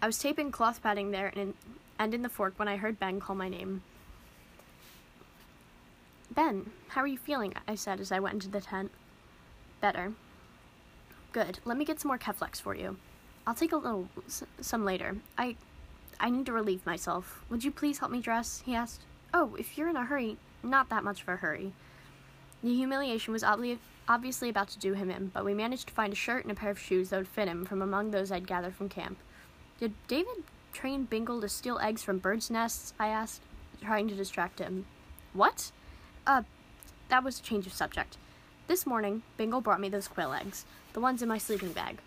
I was taping cloth padding there and in, and in the fork when I heard Ben call my name. "Ben, how are you feeling?" I said as I went into the tent. "Better." "Good. Let me get some more Keflex for you. I'll take a little, s- some later. I... I need to relieve myself. Would you please help me dress?" he asked. "Oh, if you're in a hurry." Not that much of a hurry. The humiliation was obli- obviously about to do him in, but we managed to find a shirt and a pair of shoes that would fit him from among those I'd gathered from camp. "Did David train Bingle to steal eggs from birds' nests?" I asked, trying to distract him. "What?" Uh, that was a change of subject. "This morning, Bingle brought me those quail eggs, the ones in my sleeping bag."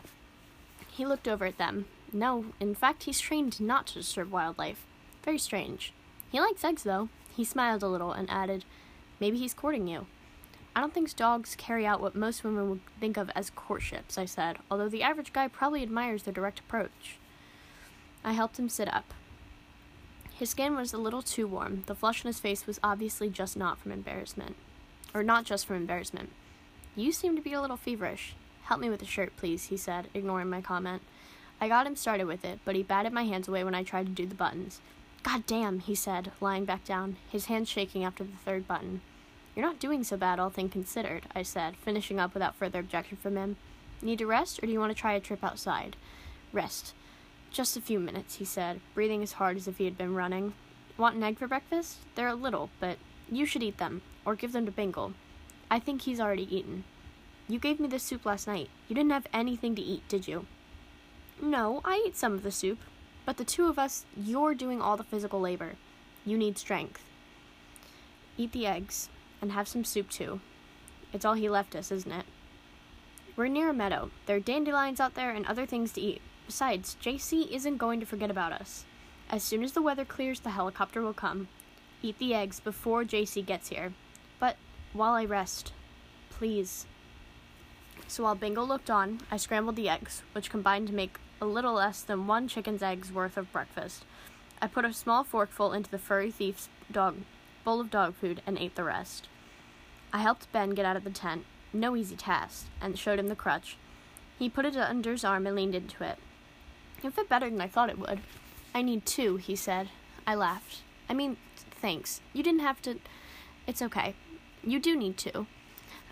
He looked over at them. "No, in fact, he's trained not to disturb wildlife. Very strange. He likes eggs, though." He smiled a little and added, "Maybe he's courting you." I don't think dogs carry out what most women would think of as courtships, I said, although the average guy probably admires their direct approach. I helped him sit up. His skin was a little too warm. The flush on his face was obviously just not from embarrassment. Or not just from embarrassment. You seem to be a little feverish. Help me with the shirt, please, he said, ignoring my comment. I got him started with it, but he batted my hands away when I tried to do the buttons. God damn, he said, lying back down, his hands shaking after the third button. You're not doing so bad, all things considered, I said, finishing up without further objection from him. Need to rest, or do you want to try a trip outside? Rest. Just a few minutes, he said, breathing as hard as if he had been running. Want an egg for breakfast? They're a little, but you should eat them, or give them to Bingle. I think he's already eaten. You gave me this soup last night. You didn't have anything to eat, did you? No, I ate some of the soup. But the two of us, you're doing all the physical labor. You need strength. Eat the eggs, and have some soup too. It's all he left us, isn't it? We're near a meadow. There are dandelions out there and other things to eat. Besides, J C isn't going to forget about us. As soon as the weather clears, the helicopter will come. Eat the eggs before J C gets here. But while I rest, please. So while Bingo looked on, I scrambled the eggs, which combined to make a little less than one chicken's eggs worth of breakfast. I put a small forkful into the furry thief's dog bowl of dog food and ate the rest. I helped Ben get out of the tent, no easy task, and showed him the crutch. He put it under his arm and leaned into it. It fit better than I thought it would. I need two, he said. I laughed. I mean, thanks. You didn't have to. It's okay. You do need two.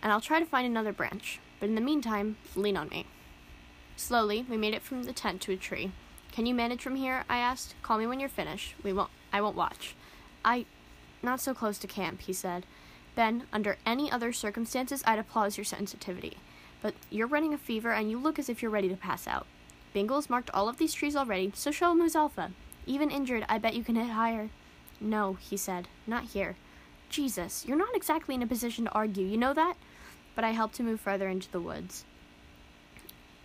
And I'll try to find another branch. But in the meantime, lean on me. Slowly, we made it from the tent to a tree. Can you manage from here? I asked. Call me when you're finished. We won't. I won't watch. I... Not so close to camp, he said. Ben, under any other circumstances, I'd applaud your sensitivity. But you're running a fever, and you look as if you're ready to pass out. Bingle's marked all of these trees already, so show him who's alpha. Even injured, I bet you can hit higher. No, he said. Not here. Jesus, you're not exactly in a position to argue, you know that? But I helped him move further into the woods.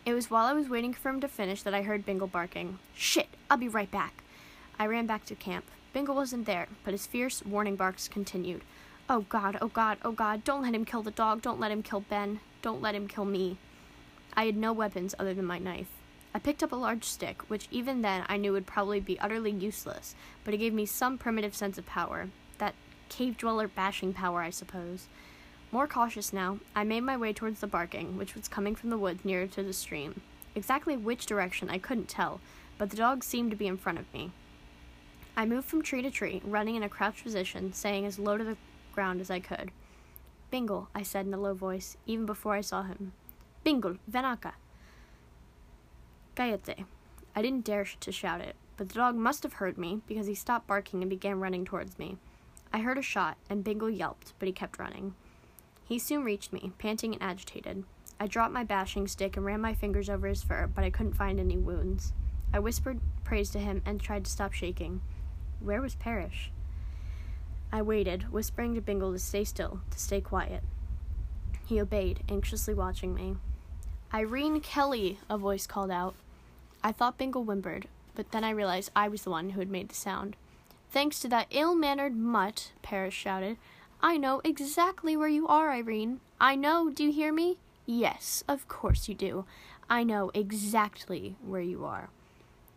It was while I was waiting for him to finish that I heard Bingle barking. Shit, I'll be right back. I ran back to camp. Bingle wasn't there, but his fierce, warning barks continued. Oh God, oh God, oh God, don't let him kill the dog, don't let him kill Ben, don't let him kill me. I had no weapons other than my knife. I picked up a large stick, which even then I knew would probably be utterly useless, but it gave me some primitive sense of power. That cave-dweller bashing power, I suppose. More cautious now, I made my way towards the barking, which was coming from the woods nearer to the stream. Exactly which direction I couldn't tell, but the dog seemed to be in front of me. I moved from tree to tree, running in a crouched position, saying as low to the ground as I could. Bingle, I said in a low voice, even before I saw him. Bingle, ven acá. Cállate. I didn't dare sh- to shout it, but the dog must have heard me, because he stopped barking and began running towards me. I heard a shot, and Bingle yelped, but he kept running. He soon reached me, panting and agitated. I dropped my bashing stick and ran my fingers over his fur, but I couldn't find any wounds. I whispered praise to him and tried to stop shaking. Where was Parrish? I waited, whispering to Bingle to stay still, to stay quiet. He obeyed, anxiously watching me. Irene Kelly, a voice called out. I thought Bingle whimpered, but then I realized I was the one who had made the sound. Thanks to that ill-mannered mutt, Parrish shouted. I know exactly where you are, Irene. I know, do you hear me? Yes, of course you do. I know exactly where you are.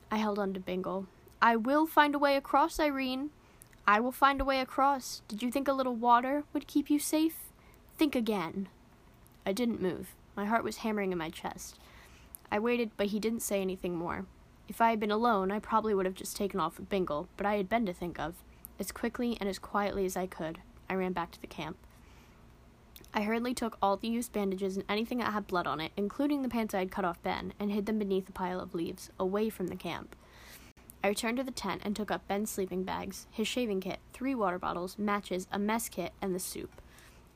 I held on to Bingle. I will find a way across, Irene. I will find a way across. Did you think a little water would keep you safe? Think again. I didn't move. My heart was hammering in my chest. I waited, but he didn't say anything more. If I had been alone, I probably would have just taken off with Bingle, but I had Ben to think of. As quickly and as quietly as I could, I ran back to the camp. I hurriedly took all the used bandages and anything that had blood on it, including the pants I had cut off Ben, and hid them beneath a pile of leaves, away from the camp. I returned to the tent and took up Ben's sleeping bags, his shaving kit, three water bottles, matches, a mess kit, and the soup.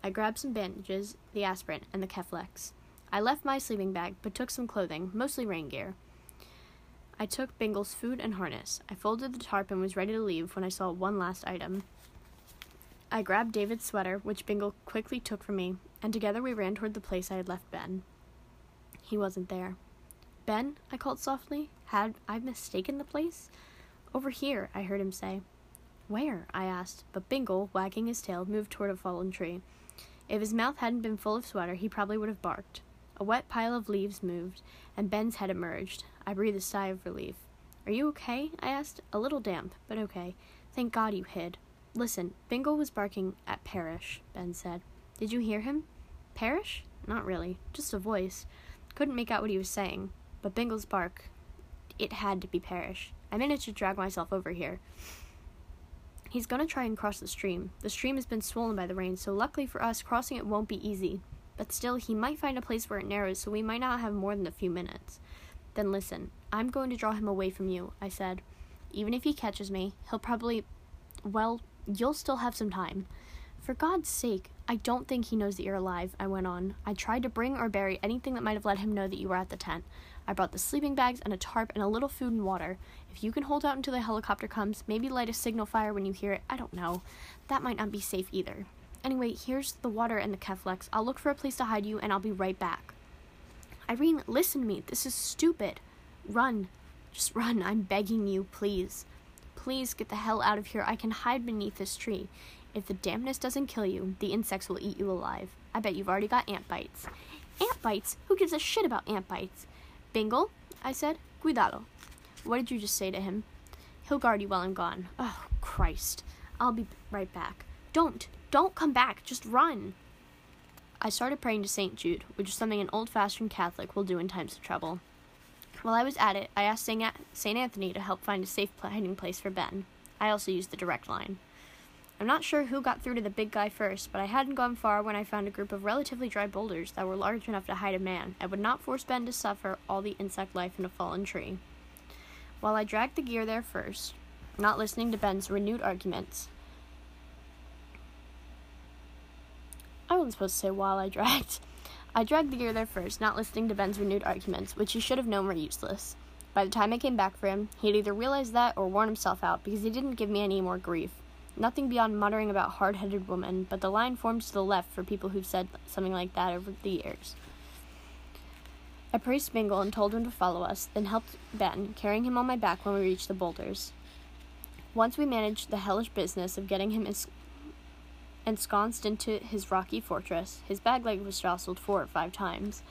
I grabbed some bandages, the aspirin, and the Keflex. I left my sleeping bag, but took some clothing, mostly rain gear. I took Bingle's food and harness. I folded the tarp and was ready to leave when I saw one last item. I grabbed David's sweater, which Bingle quickly took from me, and together we ran toward the place I had left Ben. He wasn't there. Ben, I called softly. Had I mistaken the place? Over here, I heard him say. Where? I asked, but Bingle, wagging his tail, moved toward a fallen tree. If his mouth hadn't been full of sweater, he probably would have barked. A wet pile of leaves moved, and Ben's head emerged. I breathed a sigh of relief. "Are you okay?" I asked. "A little damp, but okay. Thank God you hid." "Listen, Bingle was barking at Parrish," Ben said. "Did you hear him?" "Parrish? Not really. Just a voice. Couldn't make out what he was saying. But Bingle's bark, it had to be Parrish. I managed to drag myself over here. He's gonna try and cross the stream. The stream has been swollen by the rain, so luckily for us, crossing it won't be easy. But still, he might find a place where it narrows, so we might not have more than a few minutes." "Then listen, I'm going to draw him away from you," I said. "Even if he catches me, he'll probably... well, you'll still have some time." "For God's sake, I don't think he knows that you're alive," I went on. "I tried to bring or bury anything that might have let him know that you were at the tent. I brought the sleeping bags and a tarp and a little food and water. If you can hold out until the helicopter comes, maybe light a signal fire when you hear it. I don't know. That might not be safe either. Anyway, here's the water and the Keflex. I'll look for a place to hide you, and I'll be right back." "Irene, listen to me. This is stupid. Run. Just run. I'm begging you, please. Please get the hell out of here. I can hide beneath this tree. If the dampness doesn't kill you, the insects will eat you alive. I bet you've already got ant bites." "Ant bites? Who gives a shit about ant bites?" "Bingle," I said. "Cuidado." "What did you just say to him?" "He'll guard you while I'm gone." "Oh, Christ. I'll be right back." "Don't. Don't come back. Just run." I started praying to Saint Jude, which is something an old-fashioned Catholic will do in times of trouble. While I was at it, I asked Saint Anthony to help find a safe hiding place for Ben. I also used the direct line. I'm not sure who got through to the big guy first, but I hadn't gone far when I found a group of relatively dry boulders that were large enough to hide a man, and would not force Ben to suffer all the insect life in a fallen tree. While I dragged the gear there first, not listening to Ben's renewed arguments, I wasn't supposed to say while I dragged. I dragged the gear there first, not listening to Ben's renewed arguments, which he should have known were useless. By the time I came back for him, he'd either realized that or worn himself out, because he didn't give me any more grief. Nothing beyond muttering about hard-headed women, but the line forms to the left for people who've said something like that over the years. I praised Bingle and told him to follow us, then helped Ben, carrying him on my back when we reached the boulders. Once we managed the hellish business of getting him ensc- ensconced into his rocky fortress, his bag leg was jostled four or five times.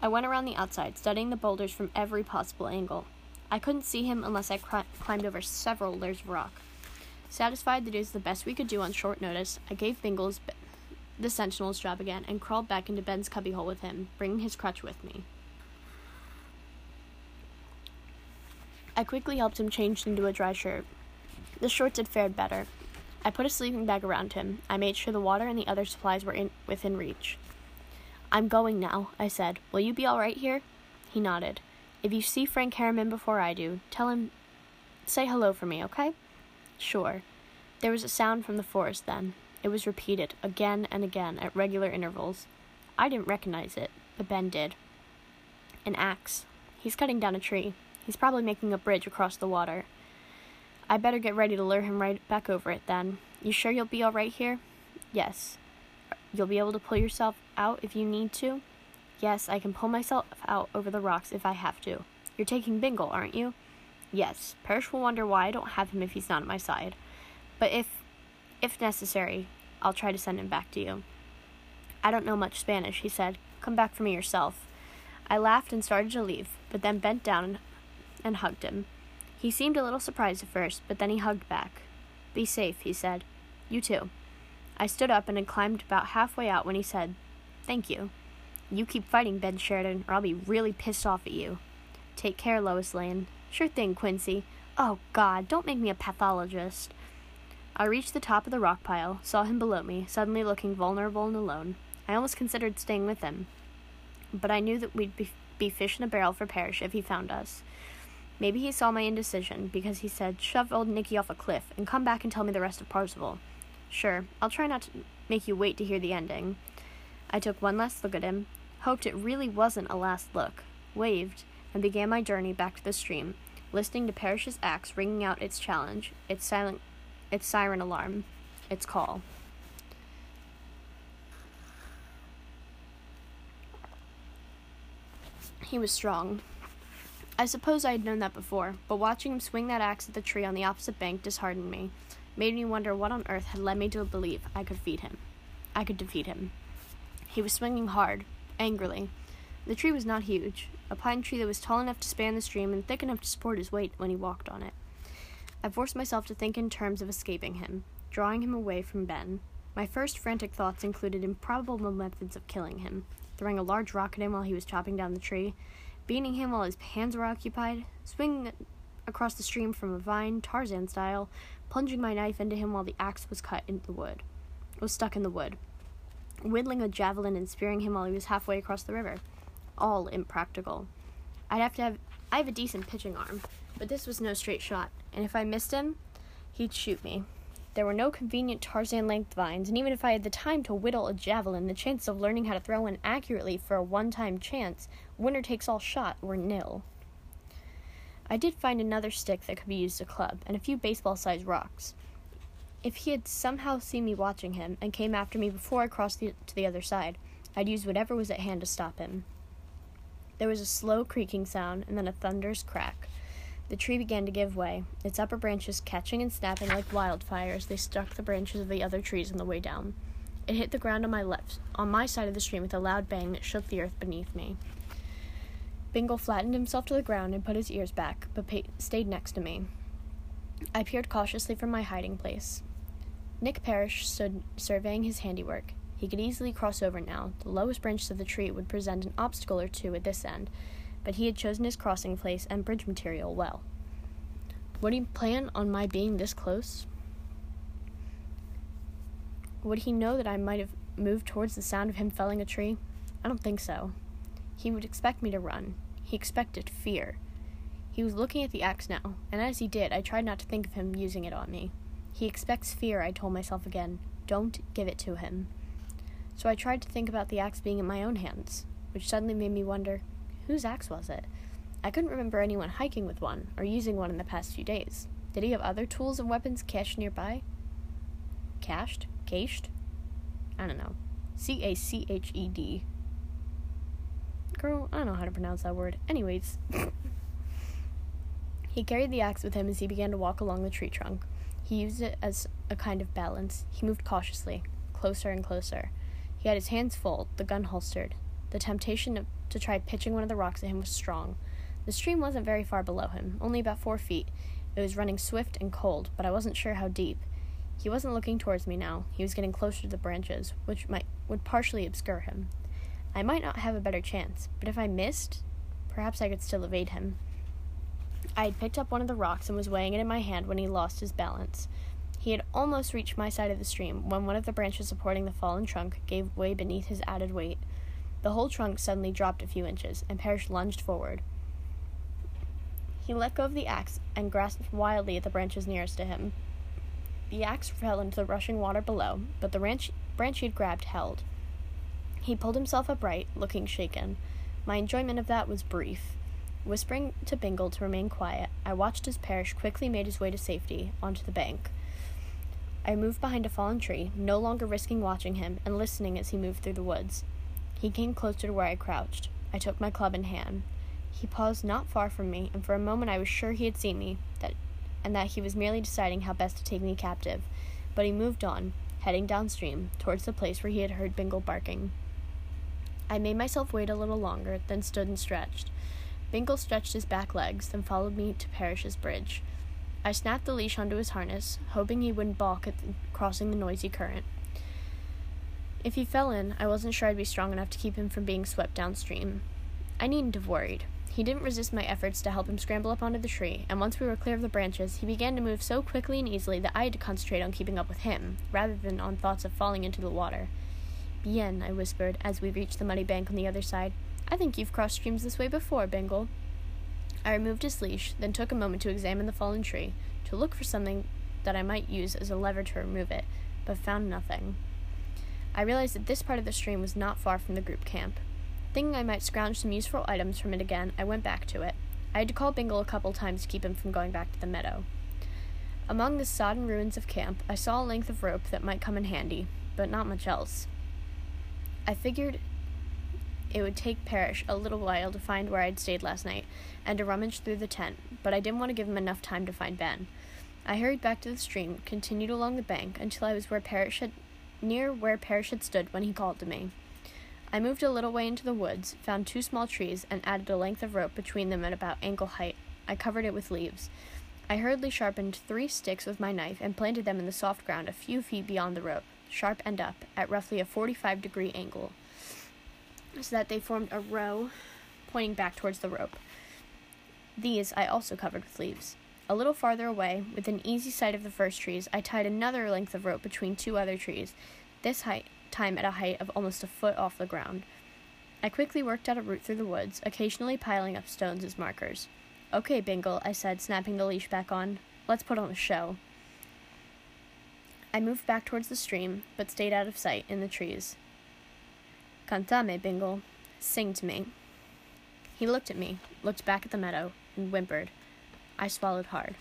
I went around the outside, studying the boulders from every possible angle. I couldn't see him unless I cr- climbed over several layers of rock. Satisfied that it was the best we could do on short notice, I gave Bingle's b- the sentinel's job again and crawled back into Ben's cubbyhole with him, bringing his crutch with me. I quickly helped him change into a dry shirt. The shorts had fared better. I put a sleeping bag around him. I made sure the water and the other supplies were in- within reach. "I'm going now," I said. "Will you be all right here?" He nodded. "If you see Frank Harriman before I do, tell him... say hello for me, okay?" "Sure." There was a sound from the forest then. It was repeated, again and again, at regular intervals. I didn't recognize it, but Ben did. An axe. He's cutting down a tree. He's probably making a bridge across the water. I better get ready to lure him right back over it then. "You sure you'll be all right here?" "Yes." "You'll be able to pull yourself out if you need to?" "Yes, I can pull myself out over the rocks if I have to." "You're taking Bingle, aren't you?" "Yes. Parrish will wonder why I don't have him if he's not at my side. But if if necessary, I'll try to send him back to you." "I don't know much Spanish," he said. "Come back for me yourself." I laughed and started to leave, but then bent down and hugged him. He seemed a little surprised at first, but then he hugged back. "Be safe," he said. "You too." I stood up and had climbed about halfway out when he said, "Thank you. You keep fighting, Ben Sheridan, or I'll be really pissed off at you." "Take care, Lois Lane." "Sure thing, Quincy." "Oh, God, don't make me a pathologist." I reached the top of the rock pile, saw him below me, suddenly looking vulnerable and alone. I almost considered staying with him, but I knew that we'd be, be fish in a barrel for Parrish if he found us. Maybe he saw my indecision, because he said, "Shove old Nicky off a cliff, and come back and tell me the rest of Parzival." "Sure, I'll try not to make you wait to hear the ending." I took one last look at him, hoped it really wasn't a last look, waved, and began my journey back to the stream, listening to Parrish's axe ringing out its challenge, its silent, its siren alarm, its call. He was strong. I suppose I had known that before, but watching him swing that axe at the tree on the opposite bank disheartened me, made me wonder what on earth had led me to believe I could feed him. I could defeat him. He was swinging hard, angrily. The tree was not huge, a pine tree that was tall enough to span the stream and thick enough to support his weight when he walked on it. I forced myself to think in terms of escaping him, drawing him away from Ben. My first frantic thoughts included improbable methods of killing him, throwing a large rock at him while he was chopping down the tree, beating him while his hands were occupied, swinging across the stream from a vine, Tarzan style, plunging my knife into him while the axe was cut into the wood, was stuck in the wood, whittling a javelin and spearing him while he was halfway across the river. All impractical. I'd have to have, I have a decent pitching arm, but this was no straight shot, and if I missed him, he'd shoot me. There were no convenient Tarzan-length vines, and even if I had the time to whittle a javelin, the chances of learning how to throw one accurately for a one-time chance, winner-takes-all shot, were nil. I did find another stick that could be used as a club, and a few baseball-sized rocks. If he had somehow seen me watching him, and came after me before I crossed the, to the other side, I'd use whatever was at hand to stop him. There was a slow creaking sound, and then a thunderous crack. The tree began to give way, its upper branches catching and snapping like wildfire as they struck the branches of the other trees on the way down. It hit the ground on my left, on my side of the stream with a loud bang that shook the earth beneath me. Bingle flattened himself to the ground and put his ears back, but pa- stayed next to me. I peered cautiously from my hiding place. Nick Parrish stood surveying his handiwork. He could easily cross over now. The lowest branches of the tree would present an obstacle or two at this end, but he had chosen his crossing place and bridge material well. Would he plan on my being this close? Would he know that I might have moved towards the sound of him felling a tree? I don't think so. He would expect me to run. He expected fear. He was looking at the axe now, and as he did, I tried not to think of him using it on me. He expects fear, I told myself again. Don't give it to him. So I tried to think about the axe being in my own hands, which suddenly made me wonder, whose axe was it? I couldn't remember anyone hiking with one, or using one in the past few days. Did he have other tools and weapons cached nearby? Cached? Cached? I don't know. C A C H E D. Girl, I don't know how to pronounce that word. Anyways. He carried the axe with him as he began to walk along the tree trunk. He used it as a kind of balance. He moved cautiously, closer and closer. He had his hands full, the gun holstered. The temptation of to try pitching one of the rocks at him was strong. The stream wasn't very far below him, only about four feet. It was running swift and cold, but I wasn't sure how deep. He wasn't looking towards me now. He was getting closer to the branches, which might would partially obscure him. I might not have a better chance, but if I missed, perhaps I could still evade him. I had picked up one of the rocks and was weighing it in my hand when he lost his balance. He had almost reached my side of the stream when one of the branches supporting the fallen trunk gave way beneath his added weight. The whole trunk suddenly dropped a few inches, and Parrish lunged forward. He let go of the axe and grasped wildly at the branches nearest to him. The axe fell into the rushing water below, but the branch he had grabbed held. He pulled himself upright, looking shaken. My enjoyment of that was brief. Whispering to Bingle to remain quiet, I watched as Parrish quickly made his way to safety, onto the bank. I moved behind a fallen tree, no longer risking watching him, and listening as he moved through the woods. He came closer to where I crouched. I took my club in hand. He paused not far from me, and for a moment I was sure he had seen me, that, and that he was merely deciding how best to take me captive. But he moved on, heading downstream, towards the place where he had heard Bingle barking. I made myself wait a little longer, then stood and stretched. Bingle stretched his back legs, then followed me to Parrish's bridge. I snapped the leash onto his harness, hoping he wouldn't balk at the, crossing the noisy current. If he fell in, I wasn't sure I'd be strong enough to keep him from being swept downstream. I needn't have worried. He didn't resist my efforts to help him scramble up onto the tree, and once we were clear of the branches, he began to move so quickly and easily that I had to concentrate on keeping up with him, rather than on thoughts of falling into the water. Bien, I whispered, as we reached the muddy bank on the other side. I think you've crossed streams this way before, Bingle. I removed his leash, then took a moment to examine the fallen tree, to look for something that I might use as a lever to remove it, but found nothing. I realized that this part of the stream was not far from the group camp. Thinking I might scrounge some useful items from it again, I went back to it. I had to call Bingle a couple times to keep him from going back to the meadow. Among the sodden ruins of camp, I saw a length of rope that might come in handy, but not much else. I figured it would take Parrish a little while to find where I'd stayed last night, and to rummage through the tent, but I didn't want to give him enough time to find Ben. I hurried back to the stream, continued along the bank, until I was where Parrish had... near where Parrish had stood when he called to me. I moved a little way into the woods, found two small trees, and added a length of rope between them at about ankle height. I covered it with leaves. I hurriedly sharpened three sticks with my knife and planted them in the soft ground a few feet beyond the rope, sharp end up, at roughly a forty-five degree angle, so that they formed a row pointing back towards the rope. These I also covered with leaves. A little farther away, within easy sight of the first trees, I tied another length of rope between two other trees, this height, time at a height of almost a foot off the ground. I quickly worked out a route through the woods, occasionally piling up stones as markers. "Okay, Bingle," I said, snapping the leash back on. "Let's put on a show." I moved back towards the stream, but stayed out of sight in the trees. "Cantame, Bingle. Sing to me." He looked at me, looked back at the meadow, and whimpered. I swallowed hard.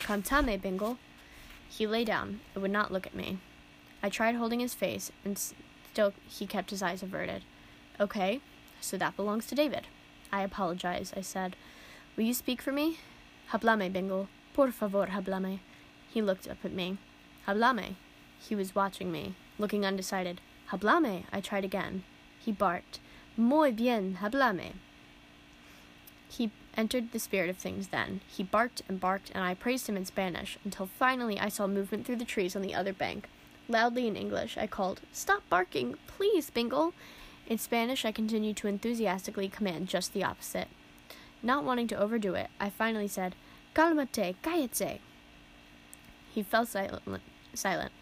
"Cantame, Bingle." He lay down, but would not look at me. I tried holding his face, and still he kept his eyes averted. "Okay, so that belongs to David." "I apologize," I said. "Will you speak for me?" "Hablame, Bingle. Por favor, hablame." He looked up at me. "Hablame." He was watching me, looking undecided. "Hablame," I tried again. He barked. "Muy bien, hablame." He entered the spirit of things then. He barked and barked, and I praised him in Spanish, until finally I saw movement through the trees on the other bank. Loudly in English, I called, "Stop barking, please, Bingle." In Spanish, I continued to enthusiastically command just the opposite. Not wanting to overdo it, I finally said, "Calmate, cállate." He fell silent, silent.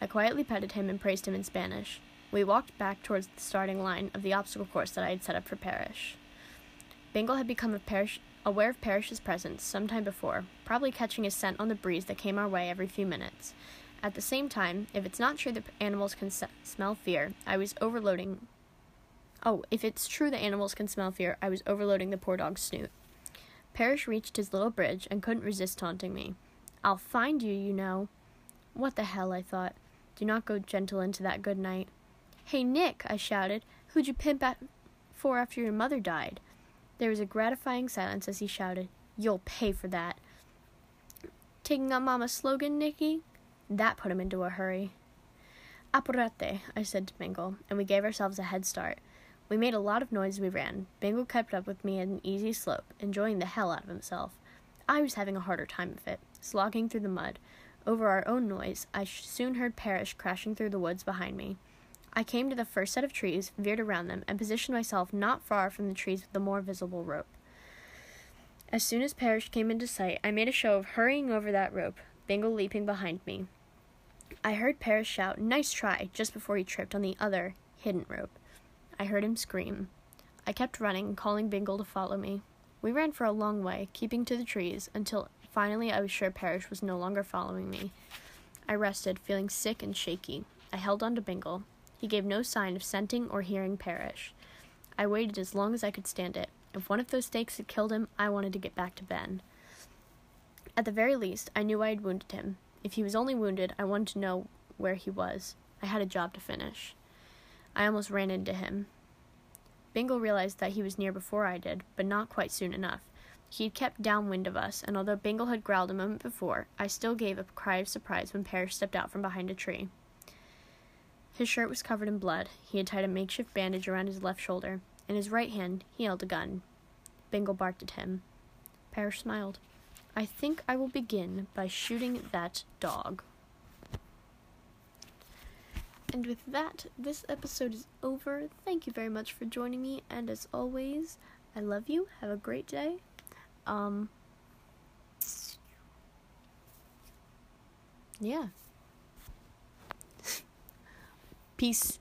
I quietly petted him and praised him in Spanish. We walked back towards the starting line of the obstacle course that I had set up for Parrish. Bingle had become a Parrish, aware of Parrish's presence some time before, probably catching his scent on the breeze that came our way every few minutes. At the same time, if it's not true that animals can se- smell fear, I was overloading... Oh, if it's true that animals can smell fear, I was overloading the poor dog's snoot. Parrish reached his little bridge and couldn't resist taunting me. "I'll find you, you know." What the hell, I thought. Do not go gentle into that good night. "Hey, Nick," I shouted. "Who'd you pimp at for after your mother died?" There was a gratifying silence as he shouted, "You'll pay for that." "Taking on Mama's slogan, Nicky?" That put him into a hurry. "Apurate," I said to Bingle, and we gave ourselves a head start. We made a lot of noise as we ran. Bingle kept up with me at an easy slope, enjoying the hell out of himself. I was having a harder time of it, slogging through the mud. Over our own noise, I soon heard Parrish crashing through the woods behind me. I came to the first set of trees, veered around them, and positioned myself not far from the trees with the more visible rope. As soon as Parrish came into sight, I made a show of hurrying over that rope, Bingle leaping behind me. I heard Parrish shout, "Nice try," just before he tripped on the other, hidden rope. I heard him scream. I kept running, calling Bingle to follow me. We ran for a long way, keeping to the trees, until finally I was sure Parrish was no longer following me. I rested, feeling sick and shaky. I held on to Bingle. He gave no sign of scenting or hearing Parrish. I waited as long as I could stand it. If one of those stakes had killed him, I wanted to get back to Ben. At the very least, I knew I had wounded him. If he was only wounded, I wanted to know where he was. I had a job to finish. I almost ran into him. Bingle realized that he was near before I did, but not quite soon enough. He had kept downwind of us, and although Bingle had growled a moment before, I still gave a cry of surprise when Parrish stepped out from behind a tree. His shirt was covered in blood. He had tied a makeshift bandage around his left shoulder. In his right hand, he held a gun. Bingle barked at him. Parrish smiled. "I think I will begin by shooting that dog." And with that, this episode is over. Thank you very much for joining me, and as always, I love you. Have a great day. Um, yeah. Peace.